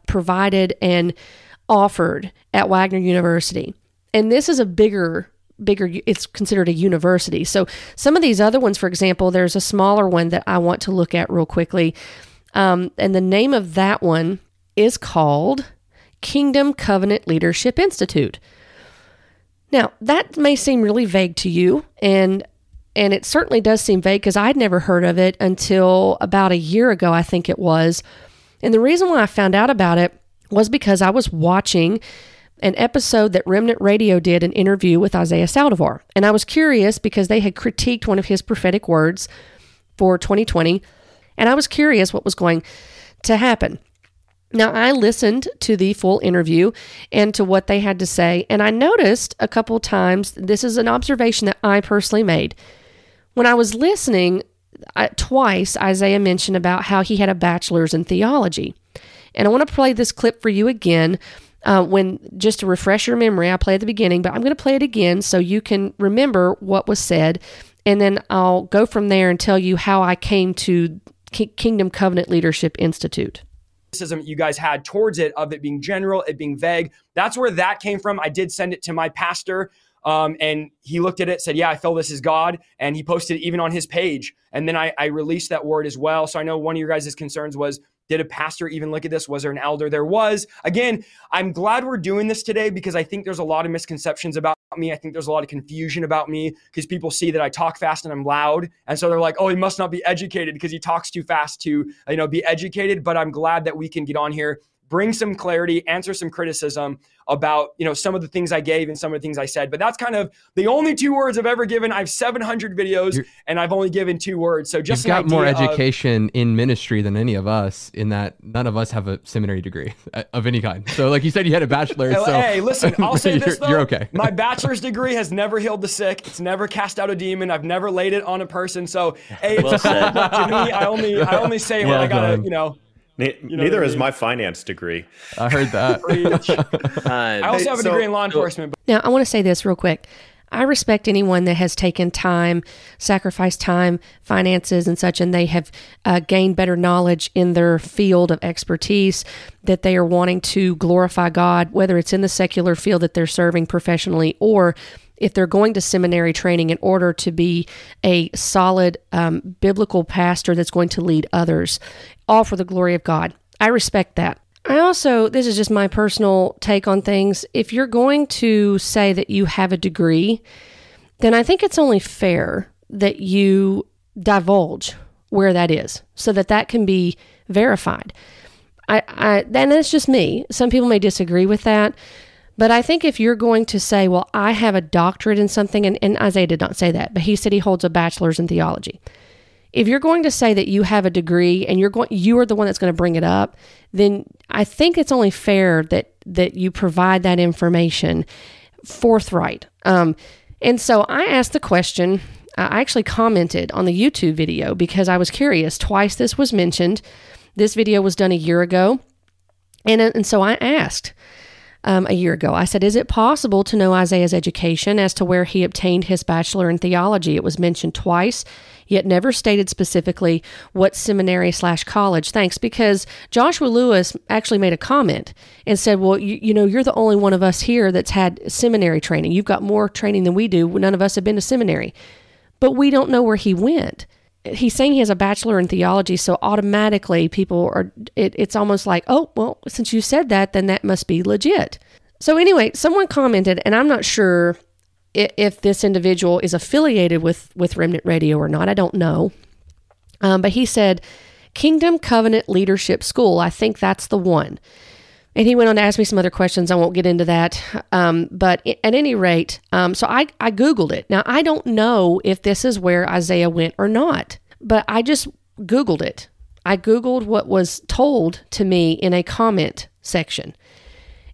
provided and offered at Wagner University. And this is a bigger, it's considered a university. So some of these other ones, for example, there's a smaller one that I want to look at real quickly. And the name of that one is called Kingdom Covenant Leadership Institute. Now, that may seem really vague to you, and it certainly does seem vague, because I'd never heard of it until about a year ago, I think it was. And the reason why I found out about it was because I was watching an episode that Remnant Radio did, an interview with Isaiah Saldivar. And I was curious, because they had critiqued one of his prophetic words for 2020, and I was curious what was going to happen. Now, I listened to the full interview and to what they had to say, and I noticed a couple times, this is an observation that I personally made. When I was listening, twice Isaiah mentioned about how he had a bachelor's in theology. And I want to play this clip for you again, when just to refresh your memory. I played at the beginning, but I'm going to play it again so you can remember what was said, and then I'll go from there and tell you how I came to Kingdom Covenant Leadership Institute. You guys had towards it, of it being general, it being vague. That's where that came from. I did send it to my pastor, and he looked at it, said, yeah, I feel this is God. And he posted it even on his page. And then I released that word as well. So I know one of your guys' concerns was, did a pastor even look at this? Was there an elder? There was. Again, I'm glad we're doing this today because I think there's a lot of misconceptions about me. I think there's a lot of confusion about me because people see that I talk fast and I'm loud. And so they're like, oh, he must not be educated because he talks too fast to, you know, be educated. But I'm glad that we can get on here, bring some clarity, answer some criticism about, you know, some of the things I gave and some of the things I said. But that's kind of the only two words I've ever given. I have 700 videos and I've only given two words. So just you've got more education in ministry than any of us, in that none of us have a seminary degree of any kind. So like you said, you had a bachelor's. So hey, listen, I'll say this though. You're okay. My bachelor's degree has never healed the sick. It's never cast out a demon. I've never laid it on a person. So hey, well, it's to me, I only say well, what I gotta, you know. Neither is my finance degree. I heard that. I also have a degree in law enforcement. Now, I want to say this real quick. I respect anyone that has taken time, sacrificed time, finances and such, and they have gained better knowledge in their field of expertise, that they are wanting to glorify God, whether it's in the secular field that they're serving professionally, or if they're going to seminary training in order to be a solid biblical pastor that's going to lead others, all for the glory of God. I respect that. I also, this is just my personal take on things, if you're going to say that you have a degree, then I think it's only fair that you divulge where that is so that that can be verified. And that's just me. Some people may disagree with that. But I think if you're going to say, well, I have a doctorate in something, and Isaiah did not say that, but he said he holds a bachelor's in theology. If you're going to say that you have a degree and you are the one that's going to bring it up, then I think it's only fair that you provide that information forthright. And so I asked the question. I actually commented on the YouTube video because I was curious. Twice this was mentioned. This video was done a year ago. And so I asked a year ago, I said, is it possible to know Isaiah's education as to where he obtained his bachelor in theology? It was mentioned twice, yet never stated specifically what seminary/college. Thanks, because Joshua Lewis actually made a comment and said, well, you know, you're the only one of us here that's had seminary training. You've got more training than we do. None of us have been to seminary. But we don't know where he went. He's saying he has a bachelor in theology, so automatically people are, it's almost like, oh, well, since you said that, then that must be legit. So anyway, someone commented, and I'm not sure if this individual is affiliated with Remnant Radio or not, I don't know. But he said, Kingdom Covenant Leadership School, I think that's the one. And he went on to ask me some other questions. I won't get into that. So I Googled it. Now, I don't know if this is where Isaiah went or not, but I just Googled it. I Googled what was told to me in a comment section.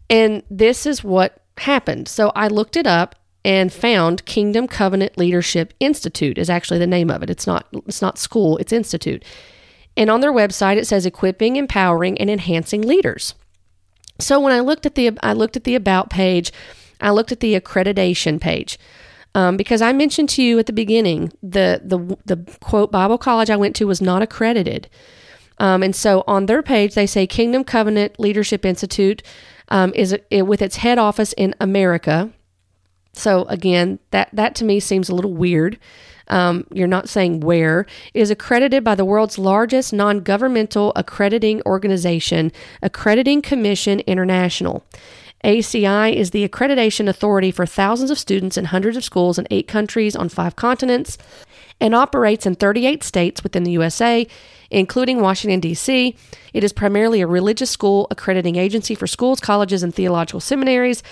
And this is what happened. So I looked it up and found Kingdom Covenant Leadership Institute is actually the name of it. It's not school, it's institute. And on their website, it says equipping, empowering, and enhancing leaders. So when I looked at the about page, I looked at the accreditation page, because I mentioned to you at the beginning the quote Bible college I went to was not accredited, and so on their page they say Kingdom Covenant Leadership Institute is with its head office in America. So again, that to me seems a little weird. You're not saying where, is accredited by the world's largest non-governmental accrediting organization, Accrediting Commission International. ACI is the accreditation authority for thousands of students in hundreds of schools in 8 countries on 5 continents, and operates in 38 states within the USA, including Washington, D.C. It is primarily a religious school accrediting agency for schools, colleges, and theological seminaries.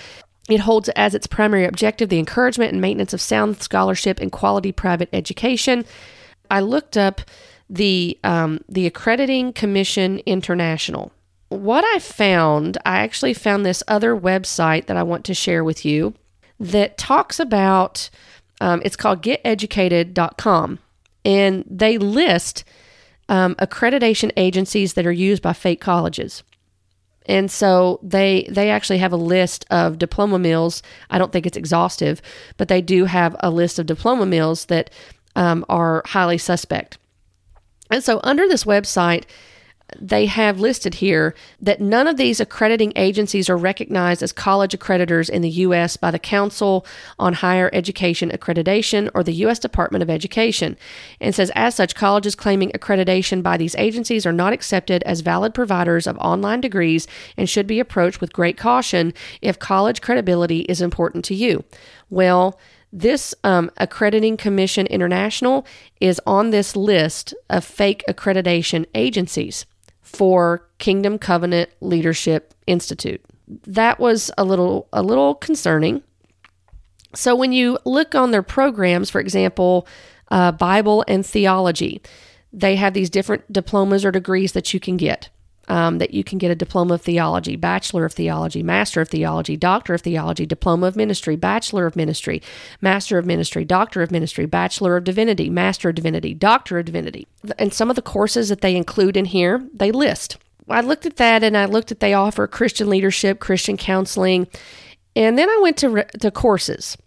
It holds as its primary objective the encouragement and maintenance of sound scholarship and quality private education. I looked up the Accrediting Commission International. what I found, I actually found this other website that I want to share with you that talks about, it's called geteducated.com, and they list accreditation agencies that are used by fake colleges. And so they actually have a list of diploma mills. I don't think it's exhaustive, but they do have a list of diploma mills that are highly suspect. And so under this website, they have listed here that none of these accrediting agencies are recognized as college accreditors in the U.S. by the Council on Higher Education Accreditation or the U.S. Department of Education. And says, as such, colleges claiming accreditation by these agencies are not accepted as valid providers of online degrees and should be approached with great caution if college credibility is important to you. Well, this Accrediting Commission International is on this list of fake accreditation agencies for Kingdom Covenant Leadership Institute. That was a little concerning. So when you look on their programs, for example, Bible and theology, they have these different diplomas or degrees that you can get. That you can get a diploma of theology, bachelor of theology, master of theology, doctor of theology, diploma of ministry, bachelor of ministry, master of ministry, doctor of ministry, bachelor of divinity, master of divinity, doctor of divinity. And some of the courses that they include in here, they list. I looked at that and I looked at they offer Christian leadership, Christian counseling, and then I went to courses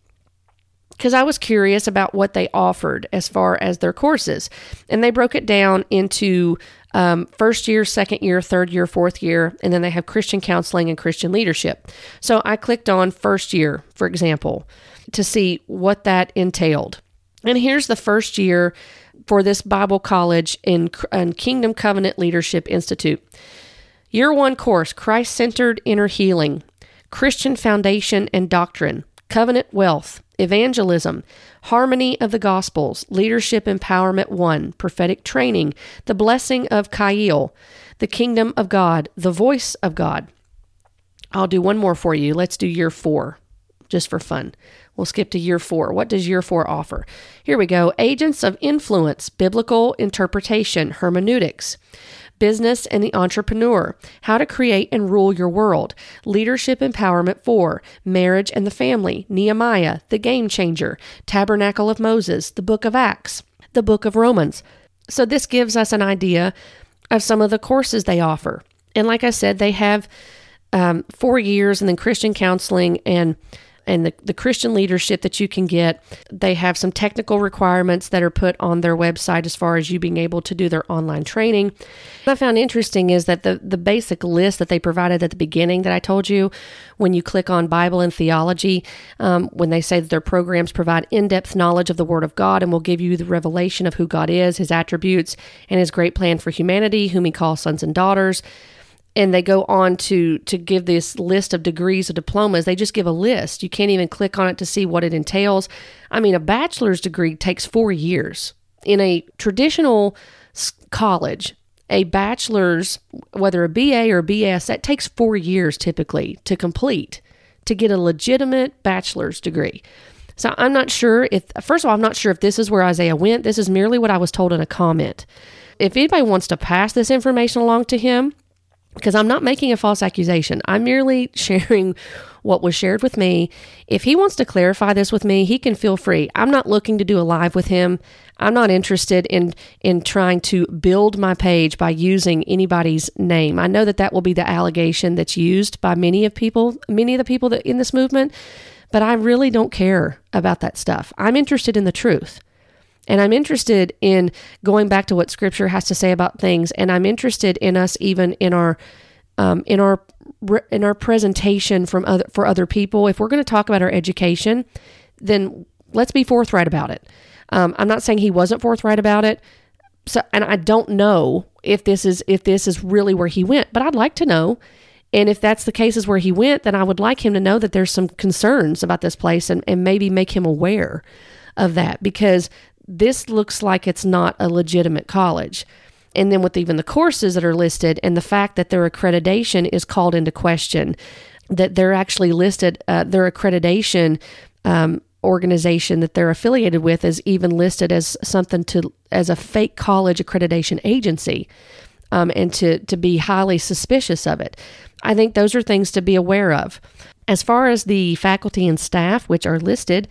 because I was curious about what they offered as far as their courses. And they broke it down into first year, second year, third year, fourth year, and then they have Christian counseling and Christian leadership. So I clicked on first year, for example, to see what that entailed. And here's the first year for this Bible college in Kingdom Covenant Leadership Institute. Year one course, Christ-centered inner healing, Christian foundation and doctrine, covenant wealth, evangelism, harmony of the gospels, leadership empowerment one, prophetic training, the blessing of Kaiel, the kingdom of God, the voice of God. I'll do one more for you. Let's do year four, just for fun. We'll skip to year four. What does year four offer? Here we go. Agents of influence, biblical interpretation, hermeneutics, business and the entrepreneur, how to create and rule your world, leadership empowerment for marriage and the family, Nehemiah, the game changer, tabernacle of Moses, the book of Acts, the book of Romans. So this gives us an idea of some of the courses they offer. And like I said, they have 4 years and then Christian counseling and the Christian leadership that you can get. They have some technical requirements that are put on their website as far as you being able to do their online training. What I found interesting is that the basic list that they provided at the beginning that I told you, when you click on Bible and theology, when they say that their programs provide in-depth knowledge of the Word of God and will give you the revelation of who God is, His attributes, and His great plan for humanity, whom He calls sons and daughters. And they go on to give this list of degrees or diplomas. They just give a list. You can't even click on it to see what it entails. I mean, a bachelor's degree takes 4 years. In a traditional college, a bachelor's, whether a BA or BS, that takes 4 years typically to complete, to get a legitimate bachelor's degree. So I'm not sure if, first of all, I'm not sure if this is where Isaiah went. This is merely what I was told in a comment. If anybody wants to pass this information along to him, because I'm not making a false accusation. I'm merely sharing what was shared with me. If he wants to clarify this with me, he can feel free. I'm not looking to do a live with him. I'm not interested in trying to build my page by using anybody's name. I know that that will be the allegation that's used by many of the people that in this movement, but I really don't care about that stuff. I'm interested in the truth. And I'm interested in going back to what Scripture has to say about things, and I'm interested in us even in our presentation for other people. If we're going to talk about our education, then let's be forthright about it. I'm not saying he wasn't forthright about it. So, and I don't know if this is really where he went, but I'd like to know. And if that's the case is where he went, then I would like him to know that there's some concerns about this place, and maybe make him aware of that, because this looks like it's not a legitimate college. And then with even the courses that are listed and the fact that their accreditation is called into question, that they're actually listed, their accreditation organization that they're affiliated with is even listed as something as a fake college accreditation agency. and to be highly suspicious of it. I think those are things to be aware of. As far as the faculty and staff, which are listed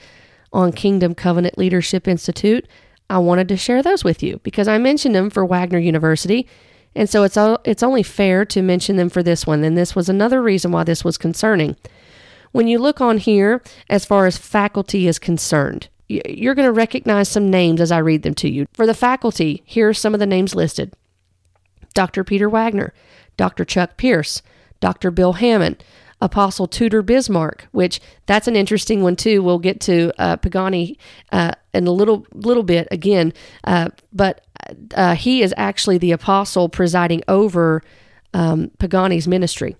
on Kingdom Covenant Leadership Institute, I wanted to share those with you because I mentioned them for Wagner University, and so it's only fair to mention them for this one, and this was another reason why this was concerning. When you look on here, as far as faculty is concerned, you're going to recognize some names as I read them to you. For the faculty, here are some of the names listed. Dr. Peter Wagner, Dr. Chuck Pierce, Dr. Bill Hammond, Apostle Tudor Bismarck, which that's an interesting one too. We'll get to Pagani in a little bit again, but he is actually the apostle presiding over Pagani's ministry.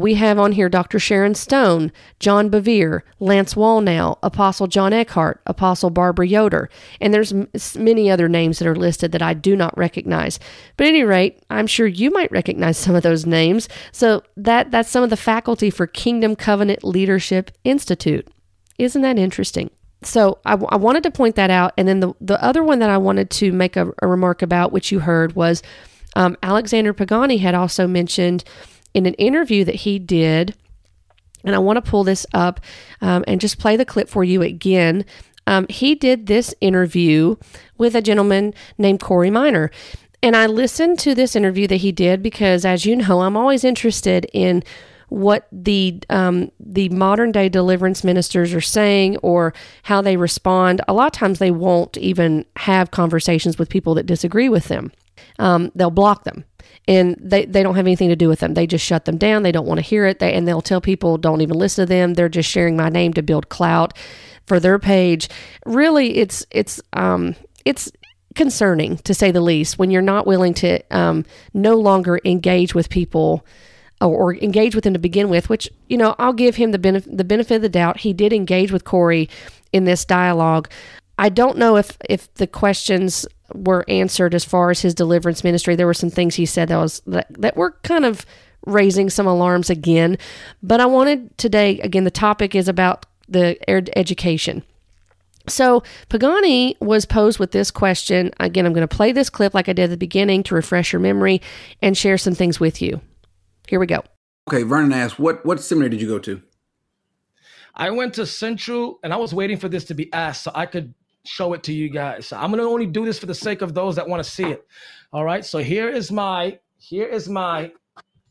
We have on here Dr. Sharon Stone, John Bevere, Lance Wallnau, Apostle John Eckhart, Apostle Barbara Yoder, and there's many other names that are listed that I do not recognize. But at any rate, I'm sure you might recognize some of those names. So that's some of the faculty for Kingdom Covenant Leadership Institute. Isn't that interesting? So I wanted to point that out. And then the other one that I wanted to make a remark about, which you heard, was Alexander Pagani had also mentioned in an interview that he did, and I want to pull this up and just play the clip for you again. He did this interview with a gentleman named Corey Minor. And I listened to this interview that he did because, as you know, I'm always interested in what the modern day deliverance ministers are saying or how they respond. A lot of times they won't even have conversations with people that disagree with them. They'll block them, and they don't have anything to do with them. They just shut them down. They don't want to hear it. And they'll tell people, don't even listen to them. They're just sharing my name to build clout for their page. Really, it's concerning, to say the least, when you're not willing to no longer engage with people or engage with them to begin with, which, you know, I'll give him the benefit of the doubt. He did engage with Corey in this dialogue. I don't know if the questions were answered as far as his deliverance ministry. There were some things he said that were kind of raising some alarms again. But I wanted today, again, the topic is about the education. So Pagani was posed with this question. Again, I'm going to play this clip like I did at the beginning to refresh your memory and share some things with you. Here we go. Okay, Vernon asked, what seminary did you go to? I went to Central, and I was waiting for this to be asked so I could show it to you guys. I'm going to only do this for the sake of those that want to see it. All right. So here is my, and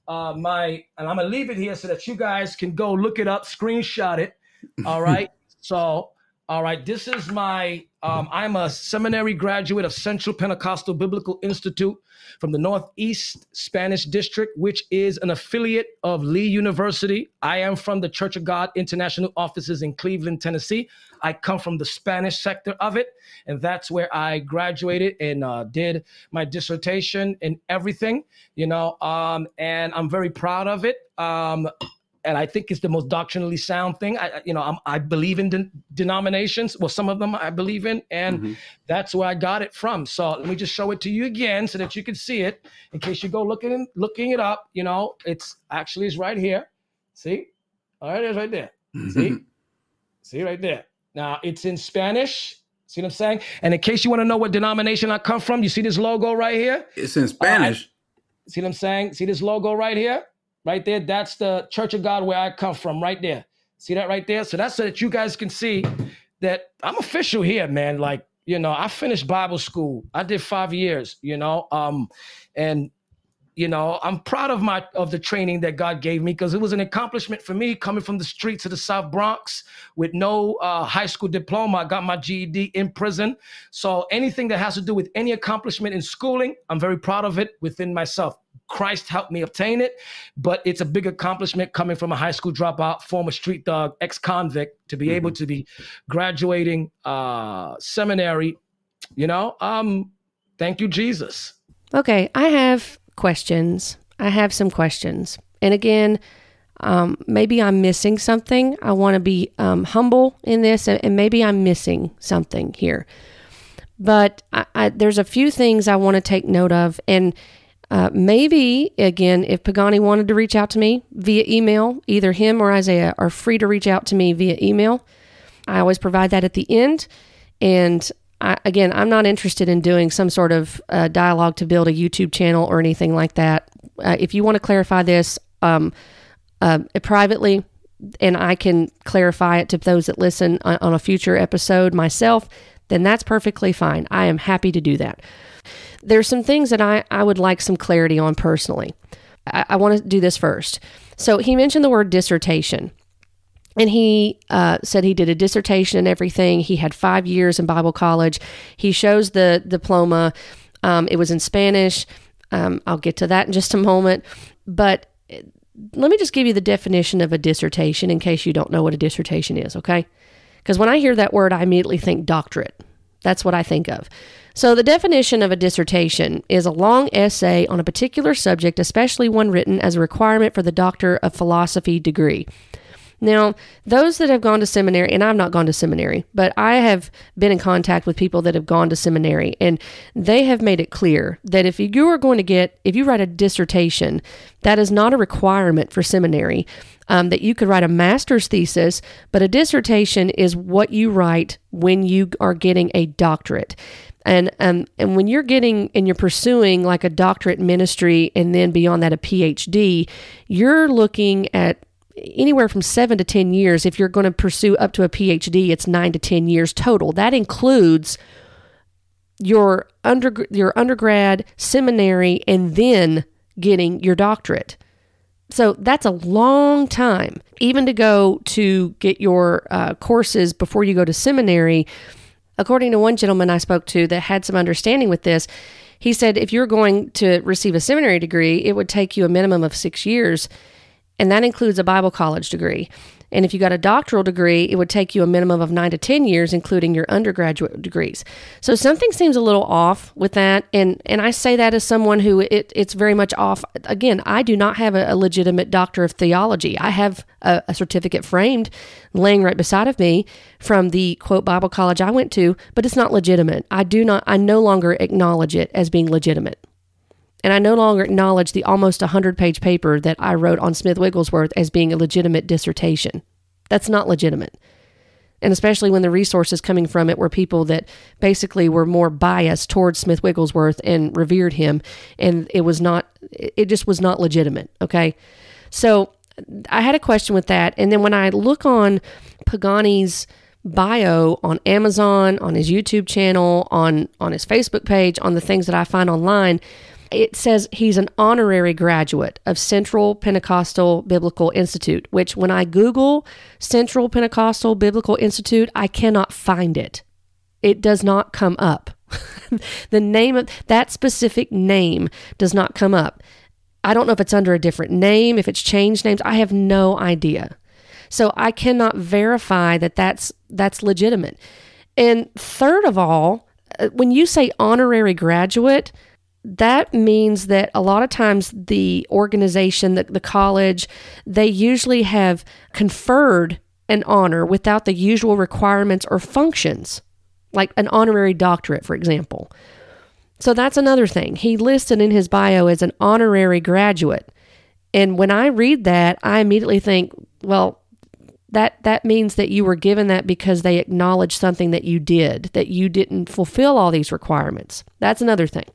I'm going to leave it here so that you guys can go look it up, screenshot it. All right. So, all right. This is my, I'm a seminary graduate of Central Pentecostal Biblical Institute from the Northeast Spanish District, which is an affiliate of Lee University. I am from the Church of God International offices in Cleveland, Tennessee. I come from the Spanish sector of it, and that's where I graduated and did my dissertation and everything, you know, and I'm very proud of it. And I think it's the most doctrinally sound thing. I believe in denominations. Well, some of them I believe in, and that's where I got it from. So let me just show it to you again so that you can see it in case you go looking it up. You know, it's right here. See? All right, it's right there. Mm-hmm. See right there. Now it's in Spanish. See what I'm saying? And in case you want to know what denomination I come from, you see this logo right here? It's in Spanish. See what I'm saying? See this logo right here? Right there, that's the Church of God where I come from, right there. See that right there? So that's so that you guys can see that I'm official here, man. Like, you know, I finished Bible school. I did 5 years, you know, and, you know, I'm proud of the training that God gave me because it was an accomplishment for me coming from the streets of the South Bronx with no high school diploma. I got my GED in prison. So anything that has to do with any accomplishment in schooling, I'm very proud of it within myself. Christ helped me obtain it, but it's a big accomplishment coming from a high school dropout, former street dog, ex-convict, to be able to be graduating seminary, you know. Thank you, Jesus. Okay, I have questions. I have some questions. And again, maybe I'm missing something. I want to be humble in this, and maybe I'm missing something here. But there's a few things I want to take note of. And maybe, again, if Pagani wanted to reach out to me via email, either him or Isaiah are free to reach out to me via email. I always provide that at the end. And Again, I'm not interested in doing some sort of dialogue to build a YouTube channel or anything like that. If you want to clarify this privately, and I can clarify it to those that listen on a future episode myself, then that's perfectly fine. I am happy to do that. There's some things that I would like some clarity on personally. I want to do this first. So he mentioned the word dissertation. And he said he did a dissertation and everything. He had 5 years in Bible college. He shows the diploma. It was in Spanish. I'll get to that in just a moment. But let me just give you the definition of a dissertation in case you don't know what a dissertation is, okay? Because when I hear that word, I immediately think doctorate. That's what I think of. So the definition of a dissertation is a long essay on a particular subject, especially one written as a requirement for the Doctor of Philosophy degree. Now, those that have gone to seminary, and I've not gone to seminary, but I have been in contact with people that have gone to seminary, and they have made it clear that if you write a dissertation, that is not a requirement for seminary, that you could write a master's thesis, but a dissertation is what you write when you are getting a doctorate. And when you're you're pursuing like a doctorate ministry, and then beyond that, a PhD, you're looking at anywhere from 7 to 10 years. If you're going to pursue up to a PhD, it's 9 to 10 years total. That includes your undergrad, seminary, and then getting your doctorate. So that's a long time. Even to go to get your courses before you go to seminary, according to one gentleman I spoke to that had some understanding with this, he said if you're going to receive a seminary degree, it would take you a minimum of 6 years. And that includes a Bible college degree. And if you got a doctoral degree, it would take you a minimum of 9 to 10 years, including your undergraduate degrees. So something seems a little off with that. And I say that as someone who it's very much off. Again, I do not have a legitimate doctor of theology. I have a certificate framed laying right beside of me from the, quote, Bible college I went to, but it's not legitimate. I no longer acknowledge it as being legitimate. And I no longer acknowledge the almost 100-page paper that I wrote on Smith Wigglesworth as being a legitimate dissertation. That's not legitimate. And especially when the resources coming from it were people that basically were more biased towards Smith Wigglesworth and revered him, and it just was not legitimate, okay? So I had a question with that, and then when I look on Pagani's bio on Amazon, on his YouTube channel, on his Facebook page, on the things that I find online, it says he's an honorary graduate of Central Pentecostal Biblical Institute, which when I Google Central Pentecostal Biblical Institute, I cannot find it. It does not come up. The name of that specific name does not come up. I don't know if it's under a different name, if it's changed names. I have no idea. So I cannot verify that that's legitimate. And third of all, when you say honorary graduate, that means that a lot of times the organization, the college, they usually have conferred an honor without the usual requirements or functions, like an honorary doctorate, for example. So that's another thing. He listed in his bio as an honorary graduate. And when I read that, I immediately think, well, that means that you were given that because they acknowledged something that you did, that you didn't fulfill all these requirements. That's another thing.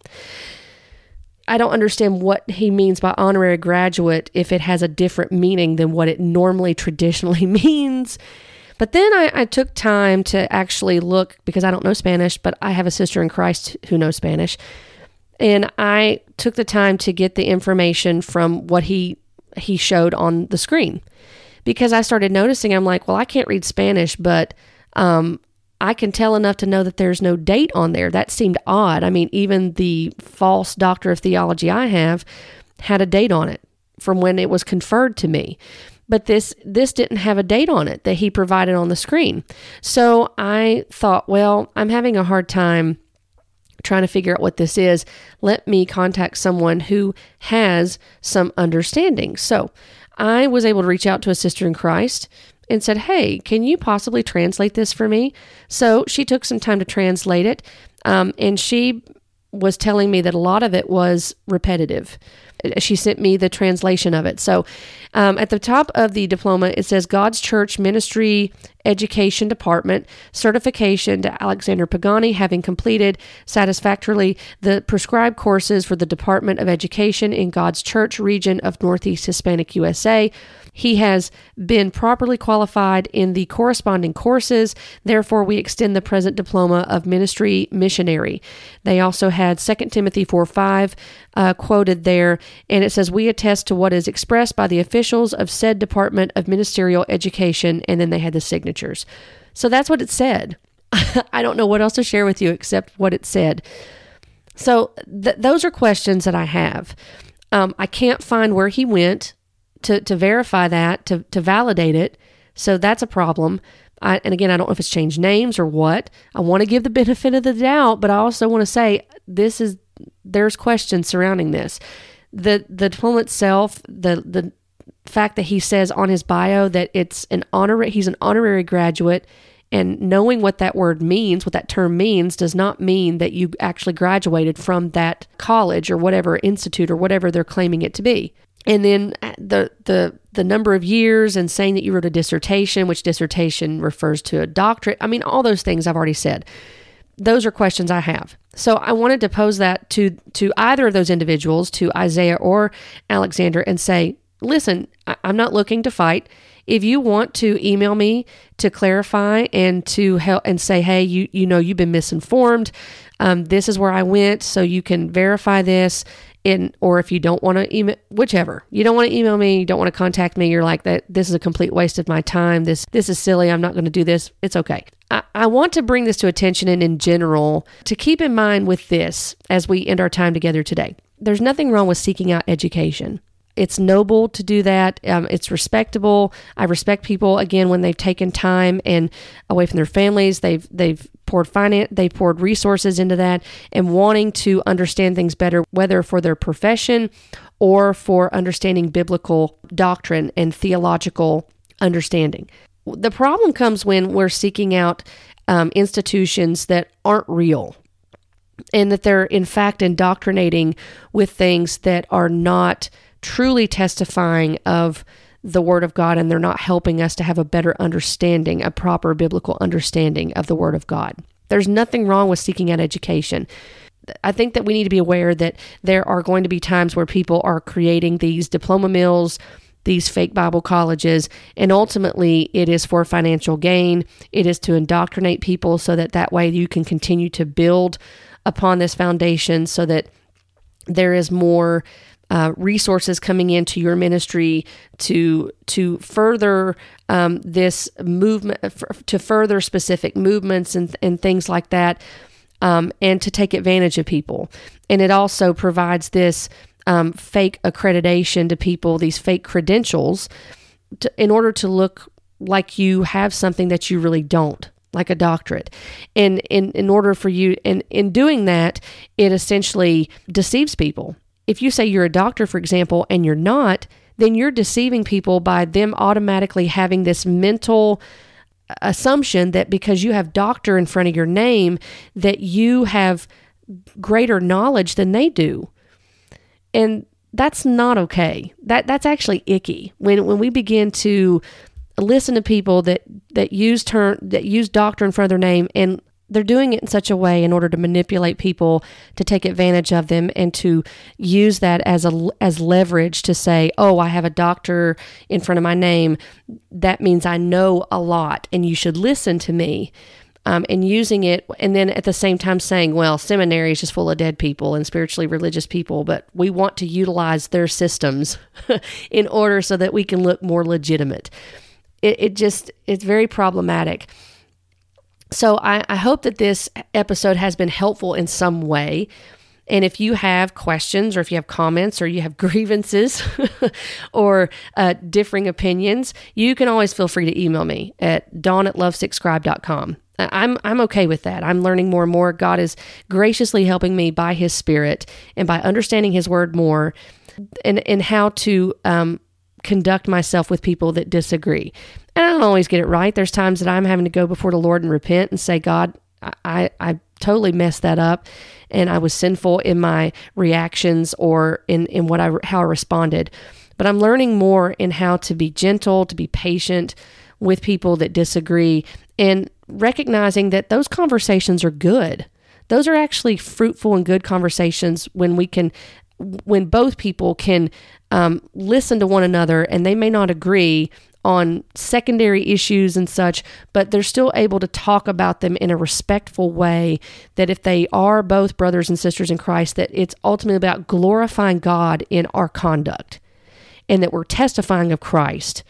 I don't understand what he means by honorary graduate if it has a different meaning than what it normally traditionally means. But then I took time to actually look, because I don't know Spanish, but I have a sister in Christ who knows Spanish. And I took the time to get the information from what he showed on the screen. Because I started noticing, I'm like, well, I can't read Spanish, but I can tell enough to know that there's no date on there. That seemed odd. I mean, even the false doctor of theology I have had a date on it from when it was conferred to me. But this didn't have a date on it that he provided on the screen. So I thought, well, I'm having a hard time trying to figure out what this is. Let me contact someone who has some understanding. So I was able to reach out to a sister in Christ and said, hey, can you possibly translate this for me? So she took some time to translate it, and she was telling me that a lot of it was repetitive. she sent me the translation of it. So at the top of the diploma, it says God's Church Ministry Education Department Certification to Alexander Pagani, having completed satisfactorily the prescribed courses for the Department of Education in God's Church region of Northeast Hispanic USA. He has been properly qualified in the corresponding courses. Therefore, we extend the present diploma of ministry missionary. They also had 2 Timothy 4:5 quoted there, and it says, we attest to what is expressed by the officials of said Department of Ministerial Education, and then they had the signatures. So that's what it said. I don't know what else to share with you except what it said. So those are questions that I have. I can't find where he went to verify that, to validate it. So that's a problem. And again, I don't know if it's changed names or what. I want to give the benefit of the doubt, but I also want to say there's questions surrounding this. The diploma itself, the fact that he says on his bio that it's he's an honorary graduate, and knowing what that word means, what that term means, does not mean that you actually graduated from that college or whatever institute or whatever they're claiming it to be. And then the number of years and saying that you wrote a dissertation, which dissertation refers to a doctorate. I mean, all those things I've already said. Those are questions I have. So I wanted to pose that to either of those individuals, to Isaiah or Alexander, and say, listen, I'm not looking to fight. If you want to email me to clarify and to help and say, hey, you know, you've been misinformed. This is where I went, so you can verify this. Or if you don't want to email, whichever. You don't want to email me, you don't want to contact me, you're like, that this is a complete waste of my time, this is silly, I'm not going to do this, it's okay. I want to bring this to attention, and in general, to keep in mind with this as we end our time together today. There's nothing wrong with seeking out education. It's noble to do that. It's respectable. I respect people, again, when they've taken time and away from their families, they've poured resources into that, and wanting to understand things better, whether for their profession or for understanding biblical doctrine and theological understanding. The problem comes when we're seeking out institutions that aren't real, and that they're in fact indoctrinating with things that are not truly testifying of the Word of God, and they're not helping us to have a better understanding, a proper biblical understanding of the Word of God. There's nothing wrong with seeking out education. I think that we need to be aware that there are going to be times where people are creating these diploma mills, these fake Bible colleges, and ultimately it is for financial gain. It is to indoctrinate people so that way you can continue to build upon this foundation so that there is more resources coming into your ministry to further this movement, to further specific movements and things like that, and to take advantage of people. And it also provides this fake accreditation to people, these fake credentials, in order to look like you have something that you really don't, like a doctorate. And in order for you, and in doing that, it essentially deceives people. If you say you're a doctor, for example, and you're not, then you're deceiving people by them automatically having this mental assumption that because you have doctor in front of your name, that you have greater knowledge than they do. And that's not okay. That's actually icky. When we begin to listen to people that use doctor in front of their name, and they're doing it in such a way in order to manipulate people, to take advantage of them, and to use that as leverage to say, oh, I have a doctor in front of my name. That means I know a lot, and you should listen to me. And using it, and then at the same time saying, well, seminary is just full of dead people and spiritually religious people, but we want to utilize their systems in order so that we can look more legitimate. It's very problematic. So I hope that this episode has been helpful in some way. And if you have questions, or if you have comments, or you have grievances or differing opinions, you can always feel free to email me at dawn@lovesickscribe.com. I'm okay with that. I'm learning more and more. God is graciously helping me by His Spirit and by understanding His Word more, and how to conduct myself with people that disagree. And I don't always get it right. There's times that I'm having to go before the Lord and repent and say, God, I totally messed that up, and I was sinful in my reactions or in what how I responded. But I'm learning more in how to be gentle, to be patient with people that disagree, and recognizing that those conversations are good. Those are actually fruitful and good conversations when both people can listen to one another, and they may not agree on secondary issues and such, but they're still able to talk about them in a respectful way, that if they are both brothers and sisters in Christ, that it's ultimately about glorifying God in our conduct, and that we're testifying of Christ,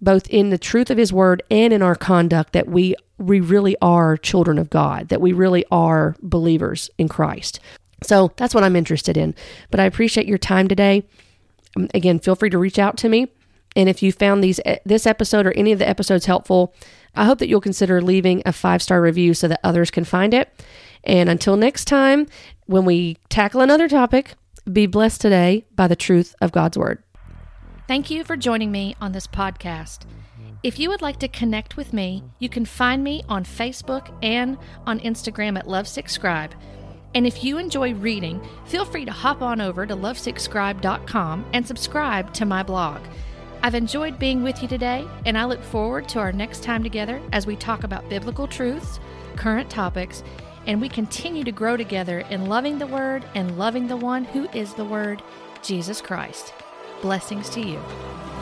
both in the truth of His Word and in our conduct, that we really are children of God, that we really are believers in Christ. So that's what I'm interested in. But I appreciate your time today. Again, feel free to reach out to me. And if you found this episode or any of the episodes helpful, I hope that you'll consider leaving a 5-star review so that others can find it. And until next time, when we tackle another topic, be blessed today by the truth of God's Word. Thank you for joining me on this podcast. If you would like to connect with me, you can find me on Facebook and on Instagram at Lovesick Scribe. And if you enjoy reading, feel free to hop on over to lovesickscribe.com and subscribe to my blog. I've enjoyed being with you today, and I look forward to our next time together as we talk about biblical truths, current topics, and we continue to grow together in loving the Word and loving the one who is the Word, Jesus Christ. Blessings to you.